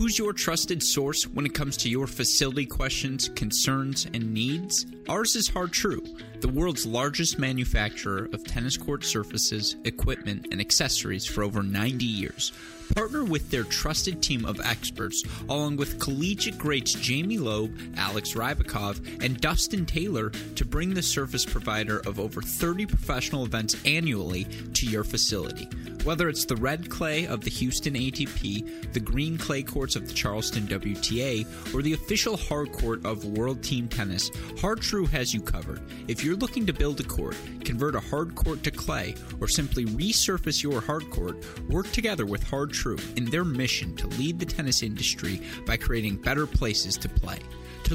Who's your trusted source when it comes to your facility questions, concerns, and needs? Ours is HarTru, the world's largest manufacturer of tennis court surfaces, equipment, and accessories for over 90 years. Partner with their trusted team of experts, along with collegiate greats Jamie Loeb, Alex Rybakina, and Dustin Taylor, to bring the service provider of over 30 professional events annually to your facility. Whether it's the red clay of the Houston ATP, the green clay courts of the Charleston WTA, or the official hard court of World Team Tennis, HarTru has you covered. If you're looking to build a court, convert a hard court to clay, or simply resurface your hard court, work together with HarTru in their mission to lead the tennis industry by creating better places to play. To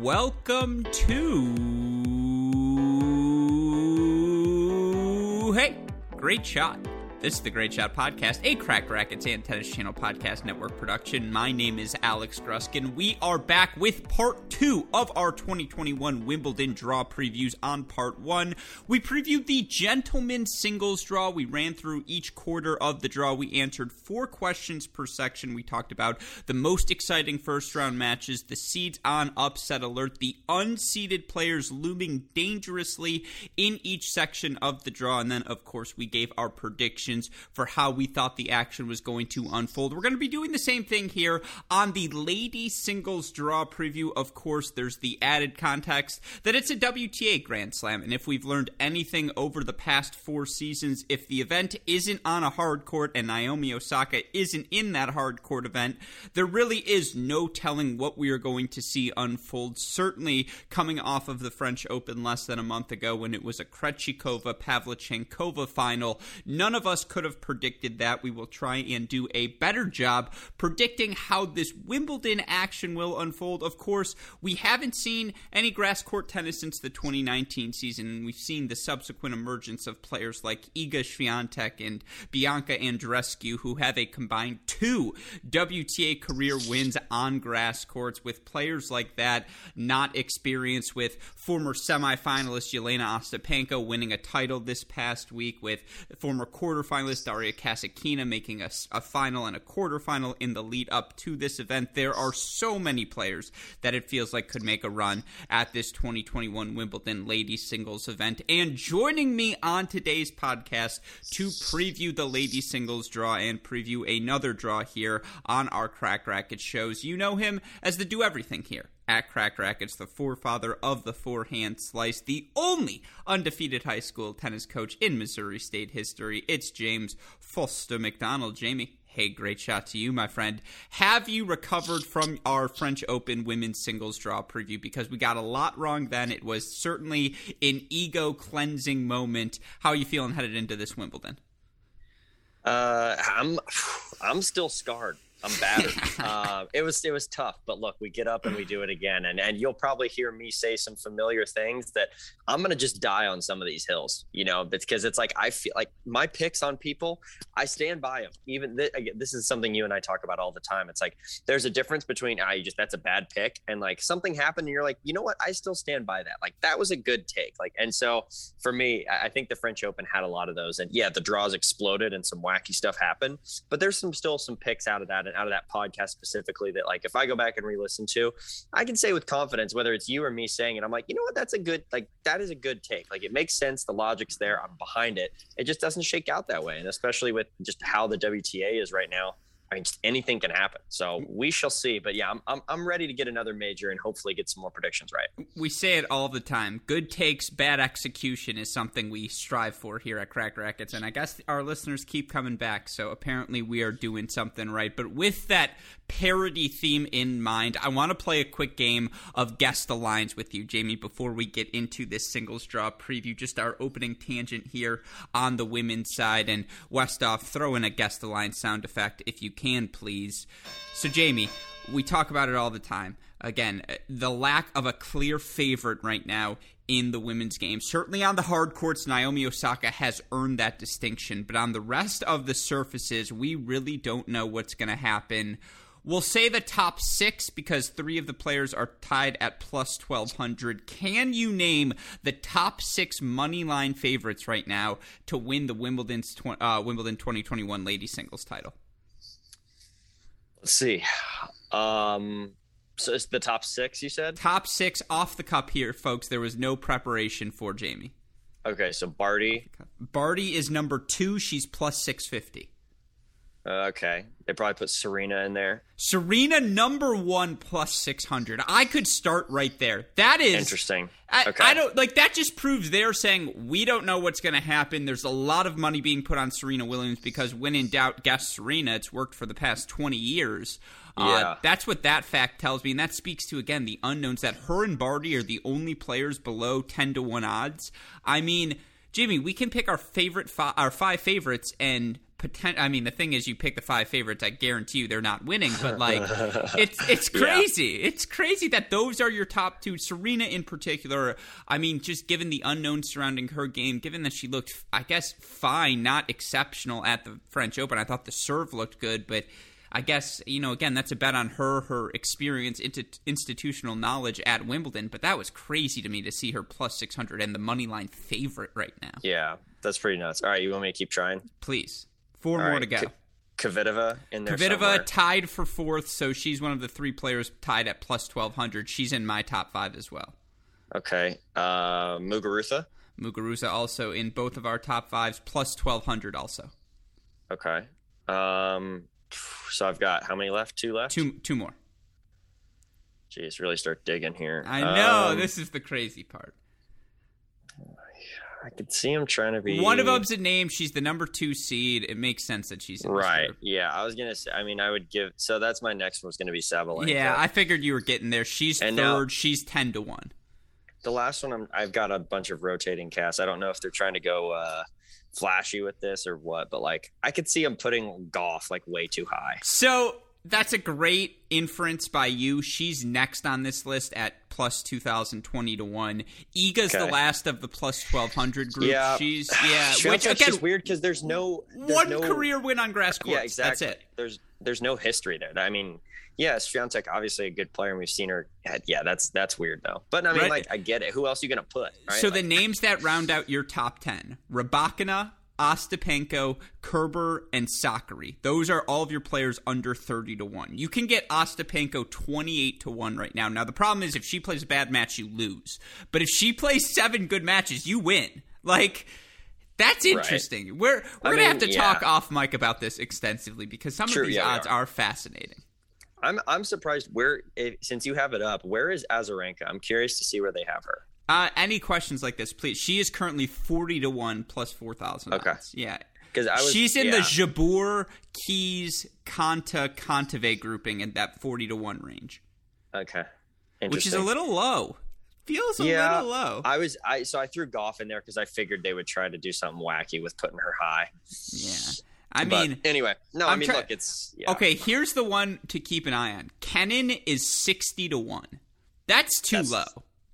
Welcome to Hey, Great Shot. This is the Great Shot Podcast, a Crack Rackets and Tennis Channel Podcast Network production. My name is Alex Gruskin. We are back with part two of our 2021 Wimbledon draw previews. On part one, we previewed the gentlemen's singles draw. We ran through each quarter of the draw. We answered four questions per section. We talked about the most exciting first round matches, the seeds on upset alert, the unseeded players looming dangerously in each section of the draw, and then, of course, we gave our predictions for how we thought the action was going to unfold. We're going to be doing the same thing here on the ladies singles draw preview. Of course, there's the added context that it's a WTA Grand Slam, and if we've learned anything over the past four seasons, if the event isn't on a hard court and Naomi Osaka isn't in that hard court event, there really is no telling what we are going to see unfold, certainly coming off of the French Open less than a month ago when it was a Krejčíková Pavlyuchenkova final. None of us could have predicted that. We will try and do a better job predicting how this Wimbledon action will unfold. Of course, we haven't seen any grass court tennis since the 2019 season, and we've seen the subsequent emergence of players like Iga Swiatek and Bianca Andreescu, who have a combined two WTA career wins on grass courts, with players like that not experienced, with former semifinalist Jeļena Ostapenko winning a title this past week, with former quarterfinalist Daria Kasatkina making a final and a quarterfinal in the lead up to this event. There are so many players that it feels like could make a run at this 2021 Wimbledon ladies singles event. And joining me on today's podcast to preview the ladies singles draw and preview another draw here on our Crack Rackets shows, you know him as the Do Everything here at Crack Rackets, the forefather of the forehand slice, the only undefeated high school tennis coach in Missouri State history. It's James Foster McDonald. Jamie, hey, great shot to you, my friend. Have you recovered from our French Open women's singles draw preview? Because we got a lot wrong then. It was certainly an ego-cleansing moment. How are you feeling headed into this Wimbledon? I'm still scarred. I'm battered. It was tough, but look, we get up and we do it again. And you'll probably hear me say some familiar things that I'm going to just die on some of these hills, you know, because it's like, I feel like my picks on people, I stand by them. Even this is something you and I talk about all the time. It's like, there's a difference between, that's a bad pick. And like something happened and you're like, you know what? I still stand by that. Like that was a good take. Like, and so for me, I think the French Open had a lot of those, and yeah, the draws exploded and some wacky stuff happened, but there's still some picks out of that. Out of that podcast specifically that, like, if I go back and re-listen to, I can say with confidence, whether it's you or me saying it, I'm like, you know what, that is a good take. Like, it makes sense. The logic's there. I'm behind it. It just doesn't shake out that way. And especially with just how the WTA is right now, I mean, just anything can happen. So we shall see. But yeah, I'm ready to get another major and hopefully get some more predictions right. We say it all the time. Good takes, bad execution is something we strive for here at Crack Rackets. And I guess our listeners keep coming back. So apparently we are doing something right. But with that parody theme in mind, I want to play a quick game of Guess the Lines with you, Jamie, before we get into this singles draw preview. Just our opening tangent here on the women's side. And Westhoff, throw in a Guess the Line sound effect if you can, please. So, Jamie, we talk about it all the time. Again, the lack of a clear favorite right now in the women's game. Certainly on the hard courts, Naomi Osaka has earned that distinction. But on the rest of the surfaces, we really don't know what's going to happen. We'll say the top six because three of the players are tied at plus 1,200. Can you name the top six money line favorites right now to win the Wimbledon 2021 ladies singles title? Let's see. So it's the top six, you said? Top six off the cup here, folks. There was no preparation for Jamie. Okay, so Barty. Barty is number 2. She's plus 650. Okay. They probably put Serena in there. Serena, number 1, plus 600. I could start right there. That is interesting. Okay. I don't like that. Just proves they're saying we don't know what's going to happen. There's a lot of money being put on Serena Williams because when in doubt, guess Serena. It's worked for the past 20 years. Yeah. That's what that fact tells me, and that speaks to, again, the unknowns that her and Barty are the only players below 10-1 odds. I mean, Jimmy, we can pick our favorite our 5 favorites and. I mean, the thing is, you pick the 5 favorites. I guarantee you, they're not winning. But like, it's crazy. Yeah. It's crazy that those are your top 2. Serena, in particular. I mean, just given the unknown surrounding her game, given that she looked, I guess, fine, not exceptional at the French Open. I thought the serve looked good, but I guess, you know, again, that's a bet on her experience, institutional knowledge at Wimbledon. But that was crazy to me to see her plus 600 and the money line favorite right now. Yeah, that's pretty nuts. All right, you want me to keep trying? Please. 4 all more right. to go. Kvitova in there. Kvitova somewhere. Tied for 4th, so she's one of the 3 players tied at plus 1,200. She's in my top 5 as well. Okay. Muguruza. Muguruza also in both of our top 5s, plus 1,200 also. Okay. So I've got how many left? 2 left? Two more. Jeez, really start digging here. I know. This is the crazy part. I could see him trying to be... One of them's a name. She's the number 2 seed. It makes sense that she's... Right. Yeah, I was going to say... I mean, I would give... So that's my next one was going to be Sabalenka. Yeah, I figured you were getting there. She's and 3rd. Now, she's 10-1. The last one, I've got a bunch of rotating casts. I don't know if they're trying to go flashy with this or what, but like I could see him putting Gauff like way too high. So... That's a great inference by you. She's next on this list at plus 2,020 to 1. Iga's okay. The last of the plus 1,200 group. Yeah. She's which again is weird because there's no career win on grass courts. Yeah, exactly. That's it. There's no history there. I mean, yes, Swiatek obviously a good player, and we've seen her. Yeah, that's weird though. But I mean, right. Like I get it. Who else are you gonna put? Right? So like, the names that round out your top 10: Rybakina, Ostapenko, Kerber, and Sakkari. Those are all of your players under 30-1. You can get Ostapenko 28-1 right now. Now, the problem is if she plays a bad match, you lose. But if she plays 7 good matches, you win. Like, that's interesting. Right. We're going to have to talk off mic about this extensively because some of these odds are fascinating. I'm surprised since you have it up, where is Azarenka? I'm curious to see where they have her. Any questions like this, please. She is currently 40-1 plus 4,000. Okay. Yeah. She's in the Jabeur, Keys, Konta, Kontaveit grouping in that 40-1 range. Okay. Interesting. Which is a little low. Feels a little low. So I threw Gauff in there because I figured they would try to do something wacky with putting her high. Yeah. Look, it's... Yeah. Okay, here's the one to keep an eye on. Kenin is 60-1. That's too low.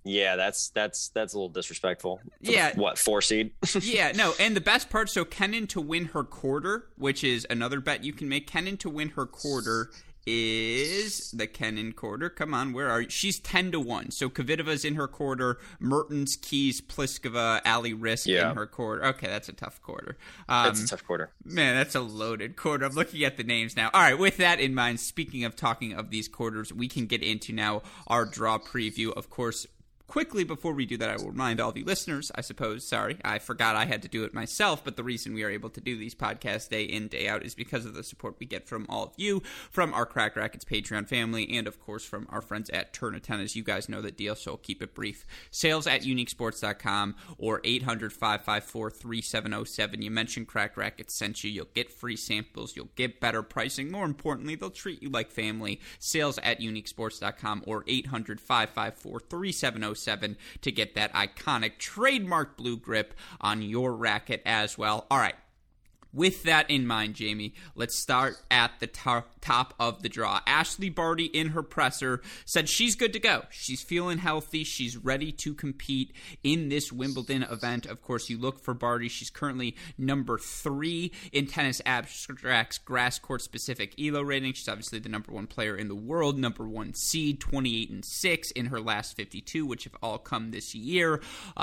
Yeah, that's a little disrespectful. Yeah. What, 4 seed? Yeah, no, and the best part, so Kenin to win her quarter, which is another bet you can make. Kenin to win her quarter is the Kenin quarter. Come on, where are you? She's 10-1. So Kvitova's in her quarter. Mertens, Keys, Pliskova, Ali Risk in her quarter. Okay, that's a tough quarter. That's a tough quarter. Man, that's a loaded quarter. I'm looking at the names now. All right, with that in mind, speaking of talking of these quarters, we can get into now our draw preview. Of course, Quickly, before we do that, I will remind all of you listeners, I suppose, sorry, I forgot I had to do it myself, but the reason we are able to do these podcasts day in, day out is because of the support we get from all of you, from our Crack Rackets Patreon family, and of course from our friends at Turner Tennis. You guys know the deal, so I'll keep it brief. Sales at uniquesports.com or 800-554-3707. You mention Crack Rackets sent you, you'll get free samples, you'll get better pricing. More importantly, they'll treat you like family. Sales at uniquesports.com or 800-554-3707. To get that iconic trademark blue grip on your racket as well. All right. With that in mind, Jamie, let's start at the top of the draw. Ashley Barty, in her presser, said she's good to go. She's feeling healthy. She's ready to compete in this Wimbledon event. Of course, you look for Barty. She's currently number 3 in Tennis Abstract's grass court-specific ELO rating. She's obviously the number 1 player in the world, number 1 seed, 28-6 in her last 52, which have all come this year.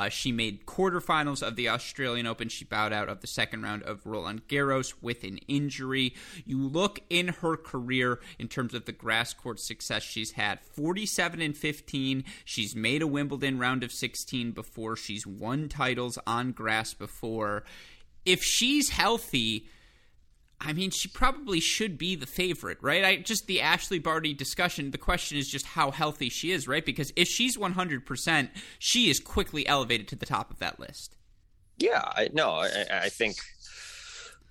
She made quarterfinals of the Australian Open. She bowed out of the second round of Roland Garros with an injury. You look in her career in terms of the grass court success she's had, 47-15. She's made a Wimbledon round of 16 before. She's won titles on grass before. If she's healthy, I mean, she probably should be the favorite, right? Just the Ashley Barty discussion, the question is just how healthy she is, right? Because if she's 100%, she is quickly elevated to the top of that list. Yeah, I think...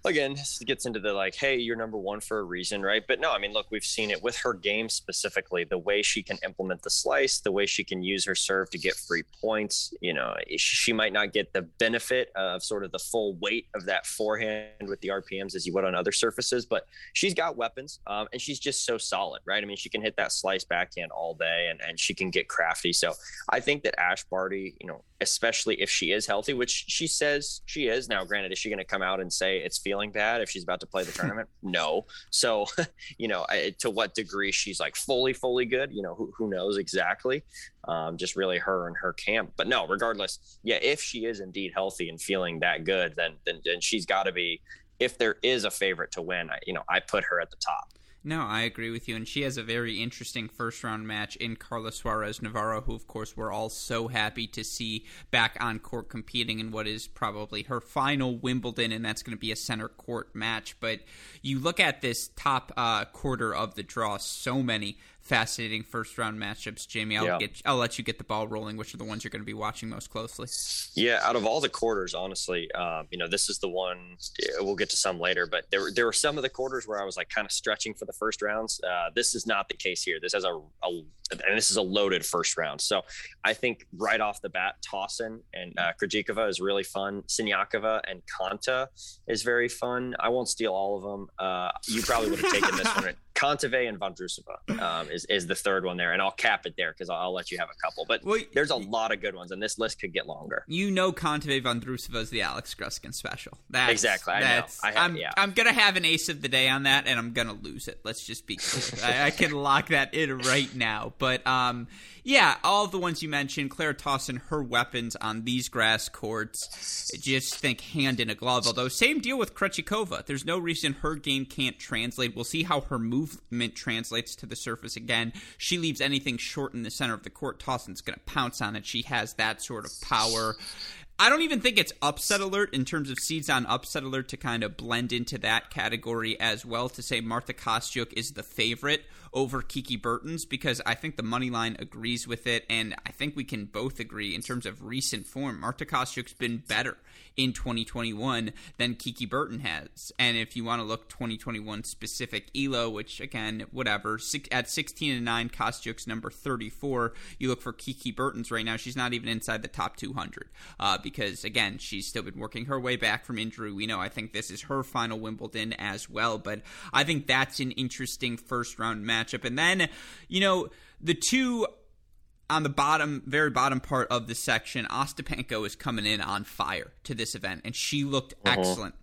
Again, this gets into the hey, you're number 1 for a reason, right? But no, I mean, look, we've seen it with her game specifically, the way she can implement the slice, the way she can use her serve to get free points. You know, she might not get the benefit of sort of the full weight of that forehand with the RPMs as you would on other surfaces, but she's got weapons, and she's just so solid, right? I mean, she can hit that slice backhand all day, and she can get crafty. So I think that Ash Barty, you know, especially if she is healthy, which she says she is. Now, granted, is she going to come out and say it's feeling bad if she's about to play the tournament? No. So, you know, to what degree she's fully good, you know, who knows exactly, just really her and her camp. But no, regardless, yeah, if she is indeed healthy and feeling that good, then she's got to be, if there is a favorite to win, I put her at the top. No, I agree with you, and she has a very interesting first-round match in Carla Suarez-Navarro, who, of course, we're all so happy to see back on court competing in what is probably her final Wimbledon, and that's going to be a center court match. But you look at this top quarter of the draw, so many fascinating first-round matchups, Jamie. I'll let you get the ball rolling. Which are the ones you're going to be watching most closely? Yeah, out of all the quarters, honestly, this is the one. We'll get to some later, but there were some of the quarters where I was kind of stretching for the first rounds. This is not the case here. This has a loaded first round. So I think right off the bat, Tosin and Krejčíková is really fun. Siniaková and Konta is very fun. I won't steal all of them. You probably would have taken this one. Kontaveit and Vondroušová is the third one there, and I'll cap it there because I'll let you have a couple. But there's a lot of good ones, and this list could get longer. You know, Kontaveit Vondroušová is the Alex Gruskin special. Exactly. I know. I'm gonna have an ace of the day on that, and I'm gonna lose it. Let's just be clear. I can lock that in right now. But yeah, all of the ones you mentioned, Claire Tosin, her weapons on these grass courts, just think hand in a glove. Although same deal with Krejčíková. There's no reason her game can't translate. We'll see how her movement translates to the surface again. She leaves anything short in the center of the court, Tosin's going to pounce on it. She has that sort of power. I don't even think it's upset alert in terms of seeds on upset alert to kind of blend into that category as well, to say Martha Kostyuk is the favorite over Kiki Bertens, because I think the money line agrees with it, and I think we can both agree in terms of recent form, Martha Kostyuk's been better in 2021 than Kiki Bertens has. And if you want to look 2021 specific ELO, which again, whatever, at 16-9, Kostyuk's number 34, you look for Kiki Bertens right now, she's not even inside the top 200. Because, again, she's still been working her way back from injury. We know, I think this is her final Wimbledon as well. But I think that's an interesting first-round matchup. And then, you know, the two on the very bottom part of the section, Ostapenko is coming in on fire to this event. And she looked excellent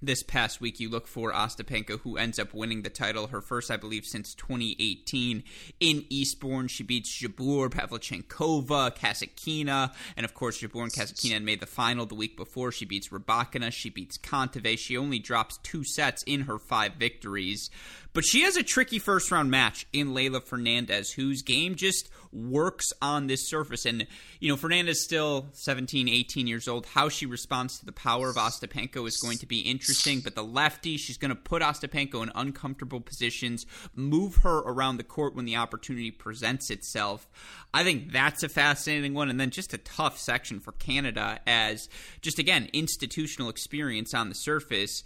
this past week, you look for Ostapenko, who ends up winning the title, her first, I believe, since 2018. In Eastbourne, she beats Jabeur, Pavlyuchenkova, Kasatkina, and of course, Jabeur and Kasatkina made the final the week before. She beats Rybakina, she beats Kontaveit. She only drops 2 sets in her 5 victories. But she has a tricky first-round match in Leylah Fernandez, whose game just works on this surface. And, you know, Fernandez still 17, 18 years old. How she responds to the power of Ostapenko is going to be interesting. But the lefty, she's going to put Ostapenko in uncomfortable positions, move her around the court when the opportunity presents itself. I think that's a fascinating one. And then just a tough section for Canada as just, again, institutional experience on the surface.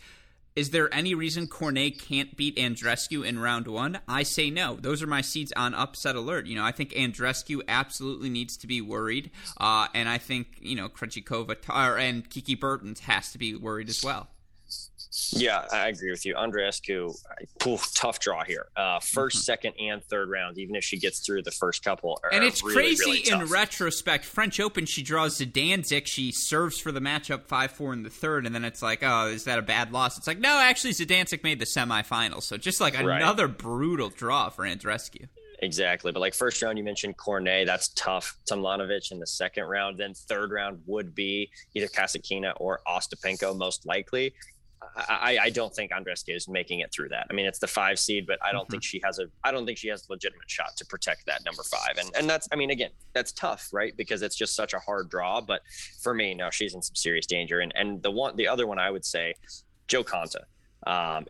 Is there any reason Cornet can't beat Andreescu in round one? I say no. Those are my seeds on upset alert. You know, I think Andreescu absolutely needs to be worried. And I think, you know, Krejčíková and Kiki Bertens has to be worried as well. Yeah, I agree with you. Andreescu, tough draw here. First, second, and third round, even if she gets through the first couple. And it's really, crazy really in retrospect. French Open, she draws to Danzig. She serves for the matchup 5-4 in the third, and then it's like, oh, is that a bad loss? It's like, no, actually, Zdančić made the semifinals. So just like another brutal draw for Andreescu. Exactly. But like first round, you mentioned Cornet. That's tough. Tomljanovic in the second round. Then third round would be either Kasatkina or Ostapenko most likely. I don't think Andreescu is making it through that. I mean, it's the 5 seed, but I don't think she has a legitimate shot to protect that number 5. And that's, I mean, again, that's tough, right? Because it's just such a hard draw. But for me, no, she's in some serious danger. And the other one I would say, Jo Konta.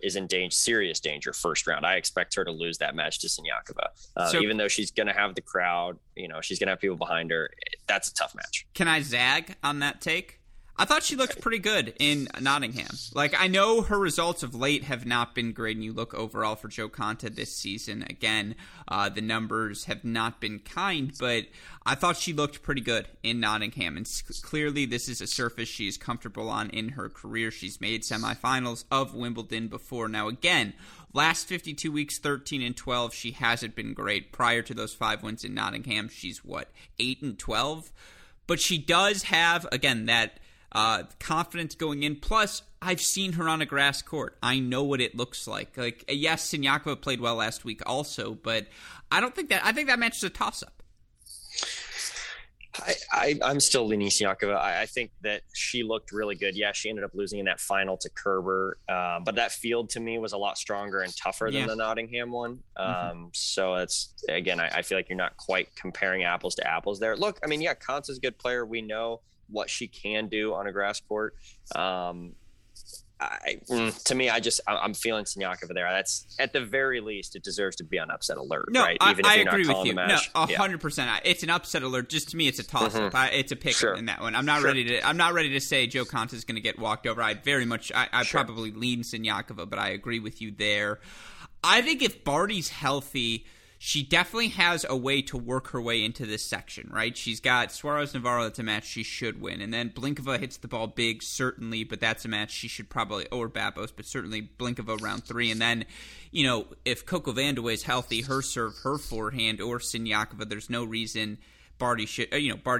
Is in danger, serious danger first round. I expect her to lose that match to Siniaková. Even though she's going to have the crowd, you know, she's going to have people behind her. That's a tough match. Can I zag on that take? I thought she looked pretty good in Nottingham. Like, I know her results of late have not been great, and you look overall for Jo Konta this season. Again, the numbers have not been kind, but I thought she looked pretty good in Nottingham. And clearly, this is a surface she's comfortable on in her career. She's made semifinals of Wimbledon before. Now, again, last 52 weeks, 13 and 12, she hasn't been great. Prior to those 5 wins in Nottingham, she's, 8-12? But she does have, again, that confidence going in. Plus, I've seen her on a grass court. I know what it looks like. Like, yes, Siniakova played well last week also, but I think that match is a toss-up. I'm still leaning Siniakova. I think that she looked really good. Yeah, she ended up losing in that final to Kerber, but that field to me was a lot stronger and tougher than the Nottingham one. So it's, again, I feel like you're not quite comparing apples to apples there. Look, I mean, yeah, Konta's a good player. We know what she can do on a grass court. I'm feeling Siniakova there. That's, at the very least, it deserves to be on upset alert. No, right? Even I if you're agree not with you. No, 100%. Yeah. It's an upset alert. Just to me, it's a toss up. It's a pick in that one. I'm not ready to say Jo Konta is going to get walked over. I probably lean Siniakova, but I agree with you there. I think if Barty's healthy, she definitely has a way to work her way into this section, right? She's got Suarez-Navarro. That's a match she should win. And then Blinkova hits the ball big, certainly, but that's a match she should probably, or Babos, but certainly Blinkova round 3. And then, you know, if Coco Vandeweghe is healthy, her serve, her forehand, or Siniakova, there's no reason Barty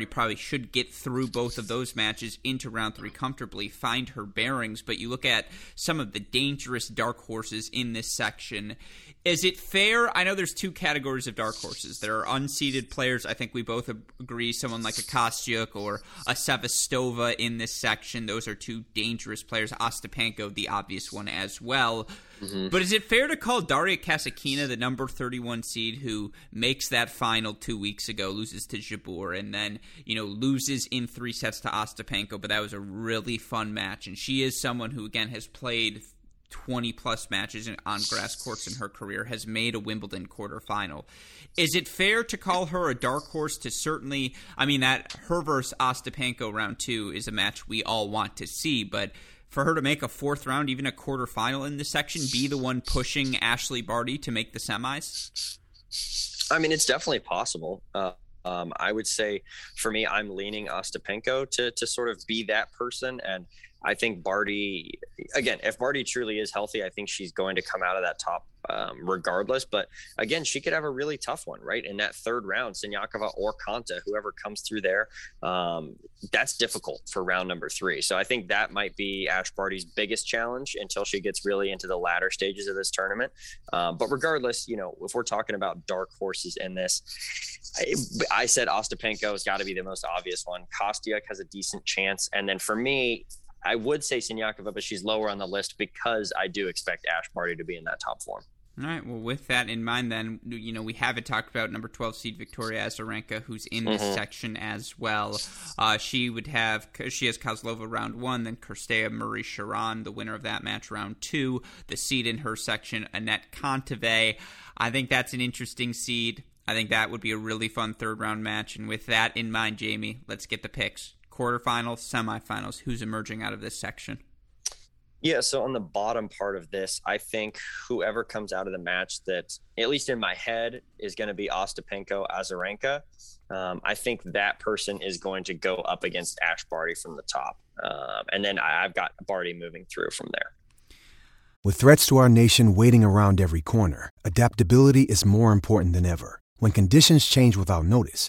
probably should get through both of those matches into round 3 comfortably, find her bearings. But you look at some of the dangerous dark horses in this section. Is it fair? I know there's 2 categories of dark horses. There are unseeded players. I think we both agree someone like a Kostyuk or a Sevastova in this section. Those are 2 dangerous players. Ostapenko, the obvious one as well. But is it fair to call Daria Kasatkina the number 31 seed who makes that final 2 weeks ago, loses to Jabeur, and then, you know, loses in 3 sets to Ostapenko? But that was a really fun match. And she is someone who, again, has played 20-plus matches on grass courts in her career, has made a Wimbledon quarterfinal. Is it fair to call her a dark horse to certainly – I mean, that her versus Ostapenko round 2 is a match we all want to see, but – for her to make a 4th round, even a quarterfinal in this section, be the one pushing Ashley Barty to make the semis? I mean, it's definitely possible. I would say, for me, I'm leaning Ostapenko to sort of be that person. And I think Barty, again, if Barty truly is healthy, I think she's going to come out of that top regardless. But again, she could have a really tough one, right? In that third round, Siniaková or Konta, whoever comes through there, that's difficult for round number three. So I think that might be Ash Barty's biggest challenge until she gets really into the latter stages of this tournament. But regardless, you know, if we're talking about dark horses in this, I said Ostapenko has got to be the most obvious one. Kostyuk has a decent chance. And then for me, I would say Siniaková, but she's lower on the list because I do expect Ash Barty to be in that top form. All right. Well, with that in mind, then, you know, we haven't talked about number 12 seed Victoria Azarenka, who's in this section as well. She has Kozlova round one, then Kirstea Marie Sharron, the winner of that match, round two. The seed in her section, Anett Kontaveit. I think that's an interesting seed. I think that would be a really fun third round match. And with that in mind, Jamie, let's get the picks. Quarterfinals, semifinals, who's emerging out of this section? Yeah, so on the bottom part of this, I think whoever comes out of the match that, at least in my head, is going to be Ostapenko, Azarenka. I think that person is going to go up against Ash Barty from the top. And then I've got Barty moving through from there. With threats to our nation waiting around every corner, adaptability is more important than ever. When conditions change without notice,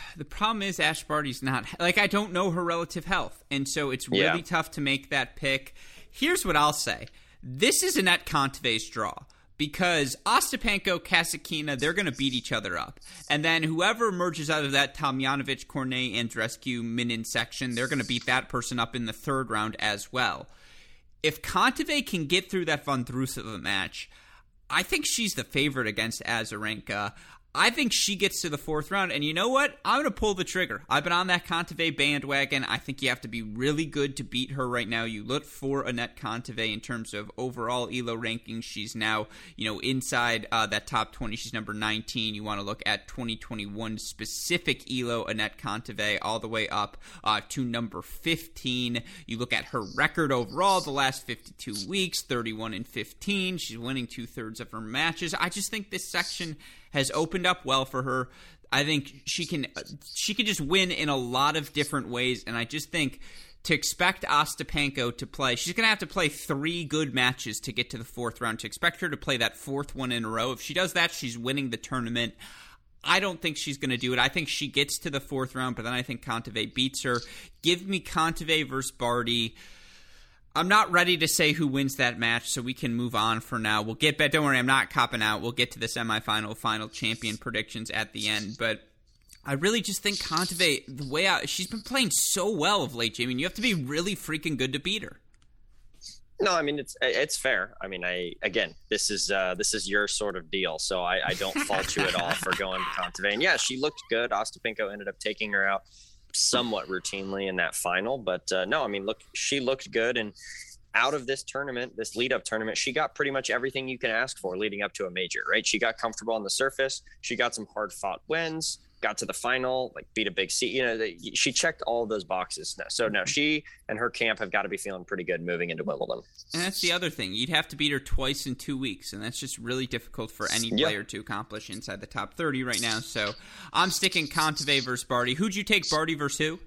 The problem is Ash Barty's not – like, I don't know her relative health, and so it's really tough to make that pick. Here's what I'll say. This is Anett Kontaveit's draw because Ostapenko, Kasatkina, they're going to beat each other up. And then whoever emerges out of that Tomjanovic, Cornet, Andreescu, Minin section, they're going to beat that person up in the third round as well. If Kontaveit can get through that Vondroušová match, I think she's the favorite against Azarenka. I think she gets to the fourth round, and you know what? I'm going to pull the trigger. I've been on that Kontaveit bandwagon. I think you have to be really good to beat her right now. You look for Anett Kontaveit in terms of overall ELO rankings. She's now, you know, inside that top 20. She's number 19. You want to look at 2021 specific ELO Anett Kontaveit all the way up to number 15. You look at her record overall the last 52 weeks, 31-15. She's winning two-thirds of her matches. I just think this section has opened up well for her. I think she can just win in a lot of different ways, and I just think to expect Ostapenko to play, she's going to have to play three good matches to get to the fourth round. To expect her to play that fourth one in a row, if she does that, she's winning the tournament. I don't think she's going to do it. I think she gets to the fourth round, but then I think Kontaveit beats her. Give me Kontaveit versus Barty. I'm not ready to say who wins that match, so we can move on for now. We'll get back. Don't worry, I'm not copping out. We'll get to the semifinal, final champion predictions at the end. But I really just think Kontaveit, the way she's been playing so well of late, Jamie, you have to be really freaking good to beat her. No, I mean, it's fair. I mean, this is your sort of deal, so I don't fault you at all for going to Kontaveit. And yeah, she looked good. Ostapenko ended up taking her out somewhat routinely in that final, but no, I mean, look, she looked good, and out of this tournament, this lead-up tournament, she got pretty much everything you can ask for leading up to a major, right? She got comfortable on the surface, she got some hard-fought wins, got to the final, like beat a big seed. You know, she checked all those boxes. So now she and her camp have got to be feeling pretty good moving into Wimbledon. And that's the other thing. You'd have to beat her twice in 2 weeks, and that's just really difficult for any player to accomplish inside the top 30 right now. So I'm sticking Kontaveit versus Barty. Who'd you take, Barty versus who?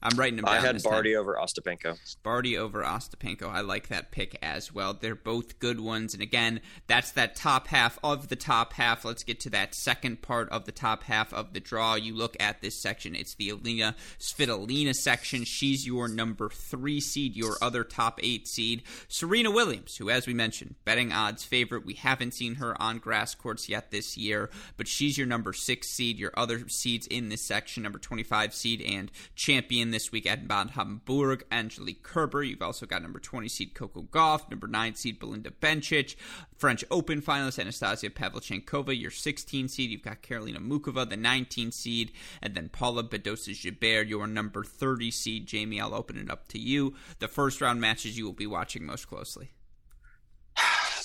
I'm writing them down. I had Barty over Ostapenko. Barty over Ostapenko. I like that pick as well. They're both good ones. And again, that's that top half of the top half. Let's get to that second part of the top half of the draw. You look at this section. It's the Alina Svitolina section. She's your number 3 seed, your other top 8 seed. Serena Williams, who, as we mentioned, betting odds favorite. We haven't seen her on grass courts yet this year, but she's your number 6 seed, your other seeds in this section, number 25 seed and champion this week at Bad Homburg, Angelique Kerber. You've also got number 20 seed Coco Gauff, number 9 seed Belinda Bencic, French Open finalist Anastasia Pavlyuchenkova, your 16 seed. You've got Karolina Muchová, the 19 seed, and then Paula Badosa Jabeur, your number 30 seed. Jamie, I'll open it up to you. The first round matches you will be watching most closely.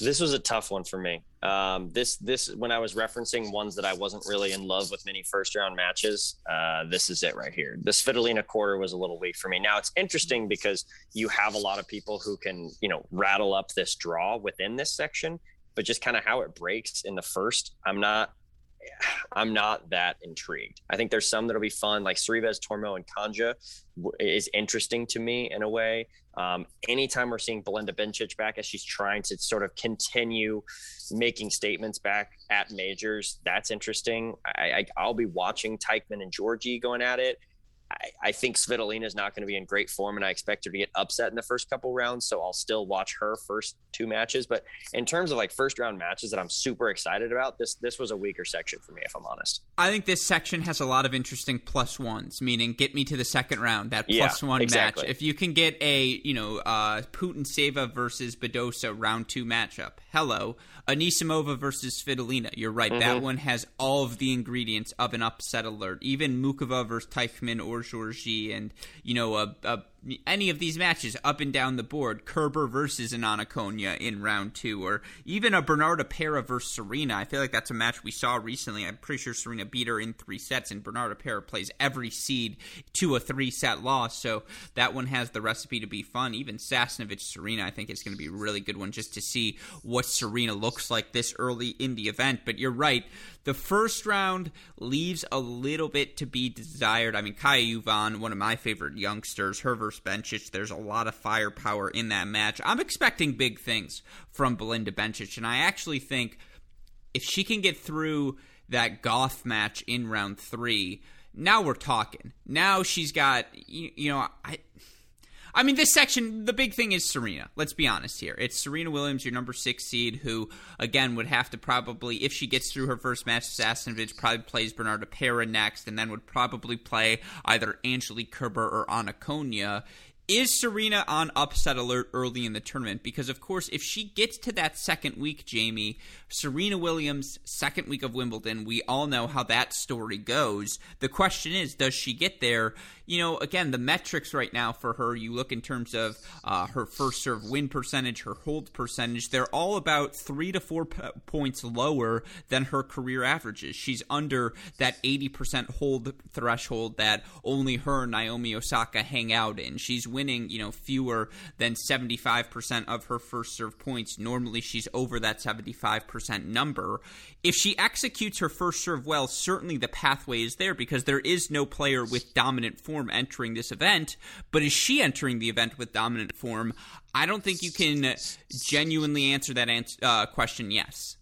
This was a tough one for me. This when I was referencing ones that I wasn't really in love with many first round matches, this is it right here. The Svitolina quarter was a little weak for me. Now it's interesting because you have a lot of people who can, you know, rattle up this draw within this section, but just kind of how it breaks in the first, I'm not that intrigued. I think there's some that'll be fun, like Cerevez, Tormo, and Kanja is interesting to me in a way. Anytime we're seeing Belinda Bencic back as she's trying to sort of continue making statements back at majors, that's interesting. I'll be watching Teichmann and Georgie going at it. I think Svitolina is not going to be in great form, and I expect her to get upset in the first couple rounds. So I'll still watch her first two matches. But in terms of like first round matches that I'm super excited about, this was a weaker section for me, if I'm honest. I think this section has a lot of interesting plus ones, meaning get me to the second round, that plus one exactly. Match. If you can get a, you know, Putin-Seva versus Badosa round two matchup. Hello. Anisimova versus Svitolina. You're right. Mm-hmm. That one has all of the ingredients of an upset alert. Even Mukova versus Teichmann or Georgie, and, you know, any of these matches up and down the board. Kerber versus an Anaconia in round two, or even a Bernarda Pera versus Serena. I feel like that's a match we saw recently. I'm pretty sure Serena beat her in three sets, and Bernarda Pera plays every seed to a three-set loss, so that one has the recipe to be fun. Even Sasnovich-Serena, I think, is going to be a really good one just to see what Serena looks like this early in the event. But you're right. The first round leaves a little bit to be desired. I mean, Kaya Uvan, one of my favorite youngsters, her versus Bencic, there's a lot of firepower in that match. I'm expecting big things from Belinda Bencic, and I actually think if she can get through that Gauff match in round three, now we're talking. Now she's got, I mean, this section, the big thing is Serena. Let's be honest here. It's Serena Williams, your number 6 seed, who, again, would have to probably, if she gets through her first match, Sasnovich probably plays Bernarda Pera next, and then would probably play either Angelique Kerber or Anaconia. Is Serena on upset alert early in the tournament? Because, of course, if she gets to that second week, Jamie, Serena Williams, second week of Wimbledon, we all know how that story goes. The question is, does she get there? You know, again, the metrics right now for her, you look in terms of her first serve win percentage, her hold percentage, they're all about 3 to 4 points lower than her career averages. She's under that 80% hold threshold that only her and Naomi Osaka hang out in. She's winning, you know, fewer than 75% of her first serve points. Normally, she's over that 75% number. If she executes her first serve well, certainly the pathway is there because there is no player with dominant form entering this event. But is she entering the event with dominant form? I don't think you can genuinely answer that question yes.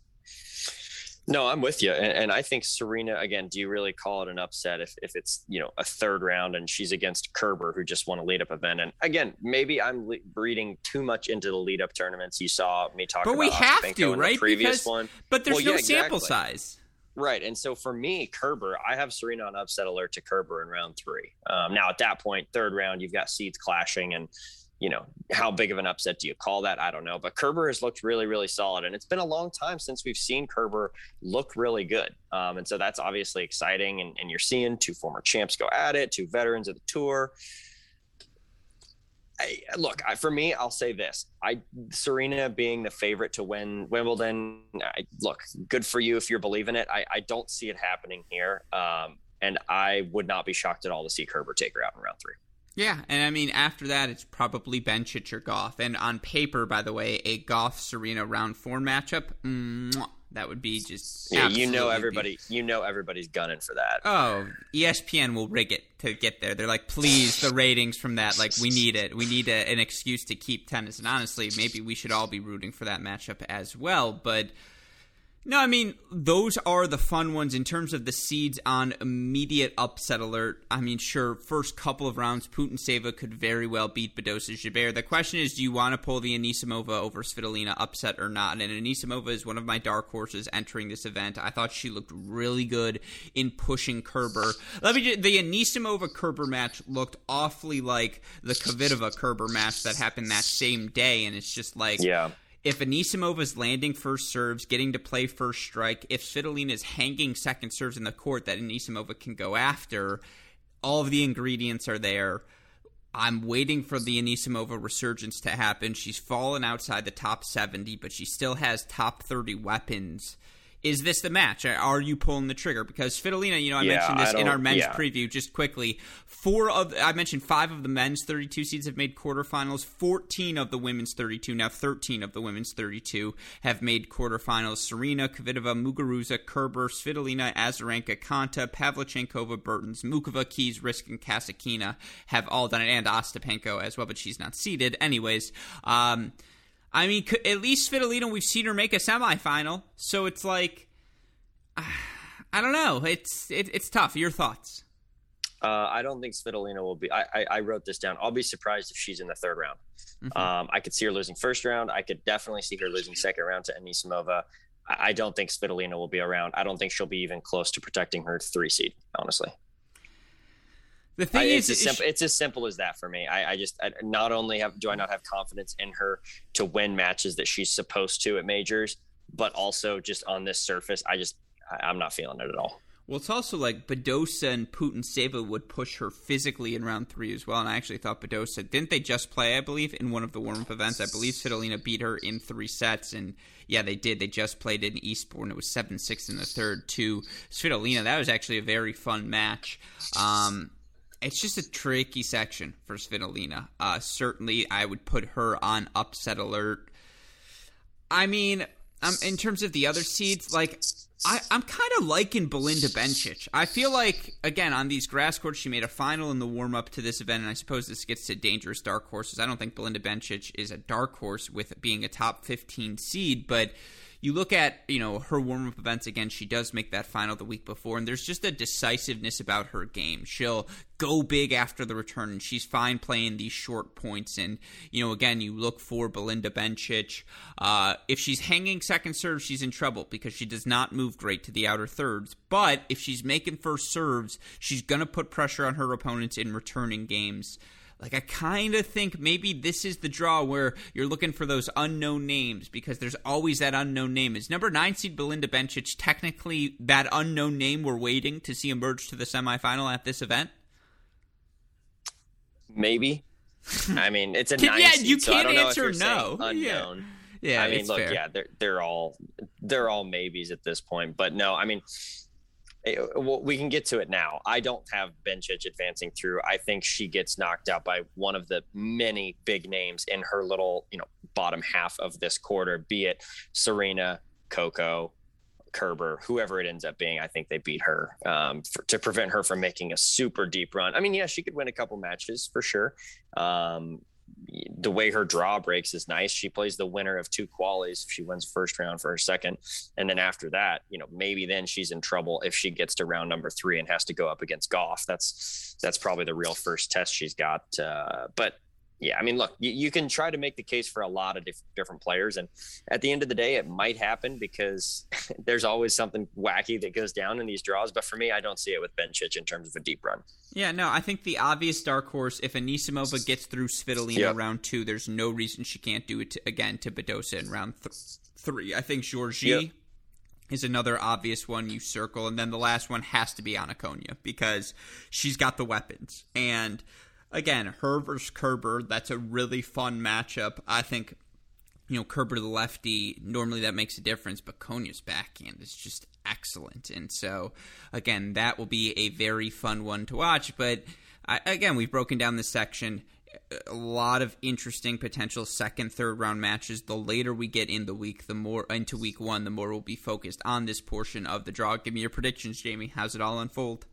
No, I'm with you. And I think Serena, again, do you really call it an upset if it's, you know, a third round and she's against Kerber, who just won a lead-up event? And again, maybe I'm reading too much into the lead-up tournaments. You saw me talk about Ostapenko in the previous one. But there's no sample size. Right. And so for me, Kerber, I have Serena on upset alert to Kerber in round three. Now, at that point, third round, you've got seeds clashing and, you know, how big of an upset do you call that? I don't know. But Kerber has looked really, really solid. And it's been a long time since we've seen Kerber look really good. And so that's obviously exciting. And you're seeing two former champs go at it, two veterans of the tour. For me, I'll say this. Serena being the favorite to win Wimbledon, good for you if you're believing it. I don't see it happening here. And I would not be shocked at all to see Kerber take her out in round three. Yeah, and I mean, after that, it's probably Bencic or Gauff. And on paper, by the way, a Gauff-Serena round four matchup, that would be just you know everybody's gunning for that. Oh, ESPN will rig it to get there. They're like, please, the ratings from that, like, we need it. We need an excuse to keep tennis. And honestly, maybe we should all be rooting for that matchup as well, but... No, I mean, those are the fun ones in terms of the seeds on immediate upset alert. I mean, sure, first couple of rounds, Putin-Seva could very well beat Badosa Jabeur. The question is, do you want to pull the Anisimova over Svitolina upset or not? And Anisimova is one of my dark horses entering this event. I thought she looked really good in pushing Kerber. The Anisimova-Kerber match looked awfully like the Kvitova-Kerber match that happened that same day, and it's just like... yeah. If Anisimova's landing first serves, getting to play first strike, if Svitolina's hanging second serves in the court that Anisimova can go after, all of the ingredients are there. I'm waiting for the Anisimova resurgence to happen. She's fallen outside the top 70, but she still has top 30 weapons. Is this the match? Are you pulling the trigger? Because Svitolina, mentioned this in our men's preview just quickly. I mentioned 5 of the men's 32 seeds have made quarterfinals. 14 of the women's 32, now 13 of the women's 32 have made quarterfinals. Serena, Kvitova, Muguruza, Kerber, Svitolina, Azarenka, Konta, Pavlyuchenkova, Bertens, Mukova, Keys, Riskin, Kasatkina have all done it, and Ostapenko as well, but she's not seeded. Anyways, at least Svitolina, we've seen her make a semifinal, so it's like, I don't know. It's tough. Your thoughts? I don't think Svitolina will be. I wrote this down. I'll be surprised if she's in the third round. Mm-hmm. I could see her losing first round. I could definitely see her losing second round to Anisimova. I don't think Svitolina will be around. I don't think she'll be even close to protecting her 3 seed, honestly. The thing it's as simple as that for me. I not only do I not have confidence in her to win matches that she's supposed to at majors, but also just on this surface, I'm not feeling it at all. Well, it's also like Badosa and Putintseva would push her physically in round 3 as well. And I actually thought Badosa, didn't they just play, I believe, in one of the warm-up events? I believe Svitolina beat her in 3 sets. And yeah, they did. They just played in Eastbourne. It was 7-6 in the third to Svitolina. That was actually a very fun match. It's just a tricky section for Svitolina. Certainly, I would put her on upset alert. I mean, in terms of the other seeds, like, I'm kind of liking Belinda Bencic. I feel like, again, on these grass courts, she made a final in the warm-up to this event, and I suppose this gets to dangerous dark horses. I don't think Belinda Bencic is a dark horse with being a top 15 seed, but you look at, her warm-up events again, she does make that final the week before, and there's just a decisiveness about her game. She'll go big after the return, and she's fine playing these short points. And, again, you look for Belinda Bencic. If she's hanging second serve, she's in trouble because she does not move great to the outer thirds. But if she's making first serves, she's going to put pressure on her opponents in returning games. Like, I kind of think maybe this is the draw where you're looking for those unknown names, because there's always that unknown name. Is number 9 seed Belinda Bencic technically that unknown name we're waiting to see emerge to the semifinal at this event? Maybe. I mean, it's a 9 seed, you can't answer no. Unknown. Yeah, I mean, look, fair. Yeah, they're all maybes at this point. But no, I mean, we can get to it now. I don't have Bencic advancing through. I think she gets knocked out by one of the many big names in her little, bottom half of this quarter, be it Serena, Coco, Kerber, whoever it ends up being. I think they beat her to prevent her from making a super deep run. I mean, yeah, she could win a couple matches for sure. The way her draw breaks is nice. She plays the winner of 2 qualies. She wins first round for her second. And then after that, maybe then she's in trouble if she gets to round number 3 and has to go up against Gauff. That's probably the real first test she's got. But yeah, I mean, look, you can try to make the case for a lot of different players. And at the end of the day, it might happen because there's always something wacky that goes down in these draws. But for me, I don't see it with Bencic in terms of a deep run. Yeah, no, I think the obvious dark horse, if Anisimova gets through Svitolina round 2, there's no reason she can't do it again to Badosa in round 3. I think Georgie is another obvious one you circle. And then the last one has to be Anaconia because she's got the weapons. And again, her versus Kerber, that's a really fun matchup. I think, Kerber the lefty, normally that makes a difference, but Konia's backhand is just excellent. And so, again, that will be a very fun one to watch. But, again, we've broken down this section. A lot of interesting potential second, third round matches. The later we get in the week, the more into week 1, the more we'll be focused on this portion of the draw. Give me your predictions, Jamie. How's it all unfold?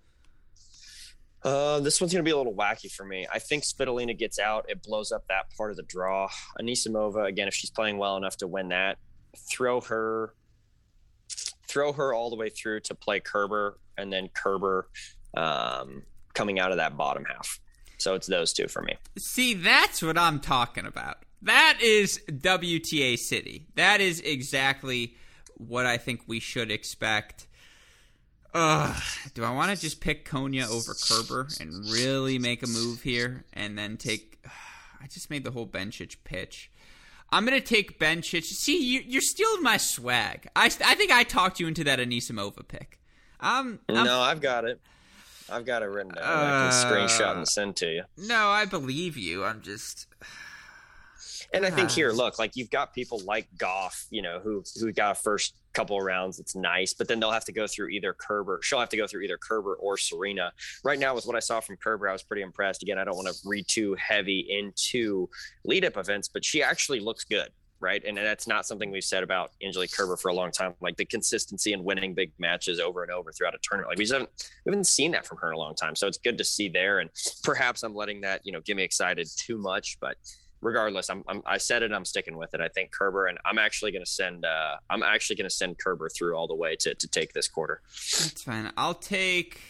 This one's going to be a little wacky for me. I think Svitolina gets out. It blows up that part of the draw. Anisimova, again, if she's playing well enough to win that, throw her all the way through to play Kerber, and then Kerber coming out of that bottom half. So it's those two for me. See, that's what I'm talking about. That is WTA City. That is exactly what I think we should expect. Do I want to just pick Konya over Kerber and really make a move here and then take I just made the whole Bencic pitch. I'm going to take Bencic. See, you're stealing my swag. I think I talked you into that Anisimova pick. No, I've got it. I've got it written down. I can screenshot and send to you. No, I believe you. I'm just... And I think here, look, like you've got people like Goff, you know, who got a first couple of rounds. It's nice, but then they'll have to go through either Kerber. She'll have to go through either Kerber or Serena. Right now, with what I saw from Kerber, I was pretty impressed. Again, I don't want to read too heavy into lead-up events, but she actually looks good, right? And that's not something we've said about Angelique Kerber for a long time, like the consistency in winning big matches over and over throughout a tournament. Like we haven't seen that from her in a long time, so it's good to see there. And perhaps I'm letting that, you know, get me excited too much, but. Regardless, I said it. I'm sticking with it. I think Kerber, and I'm actually going to send. I'm actually going to send Kerber through all the way to take this quarter. That's fine. I'll take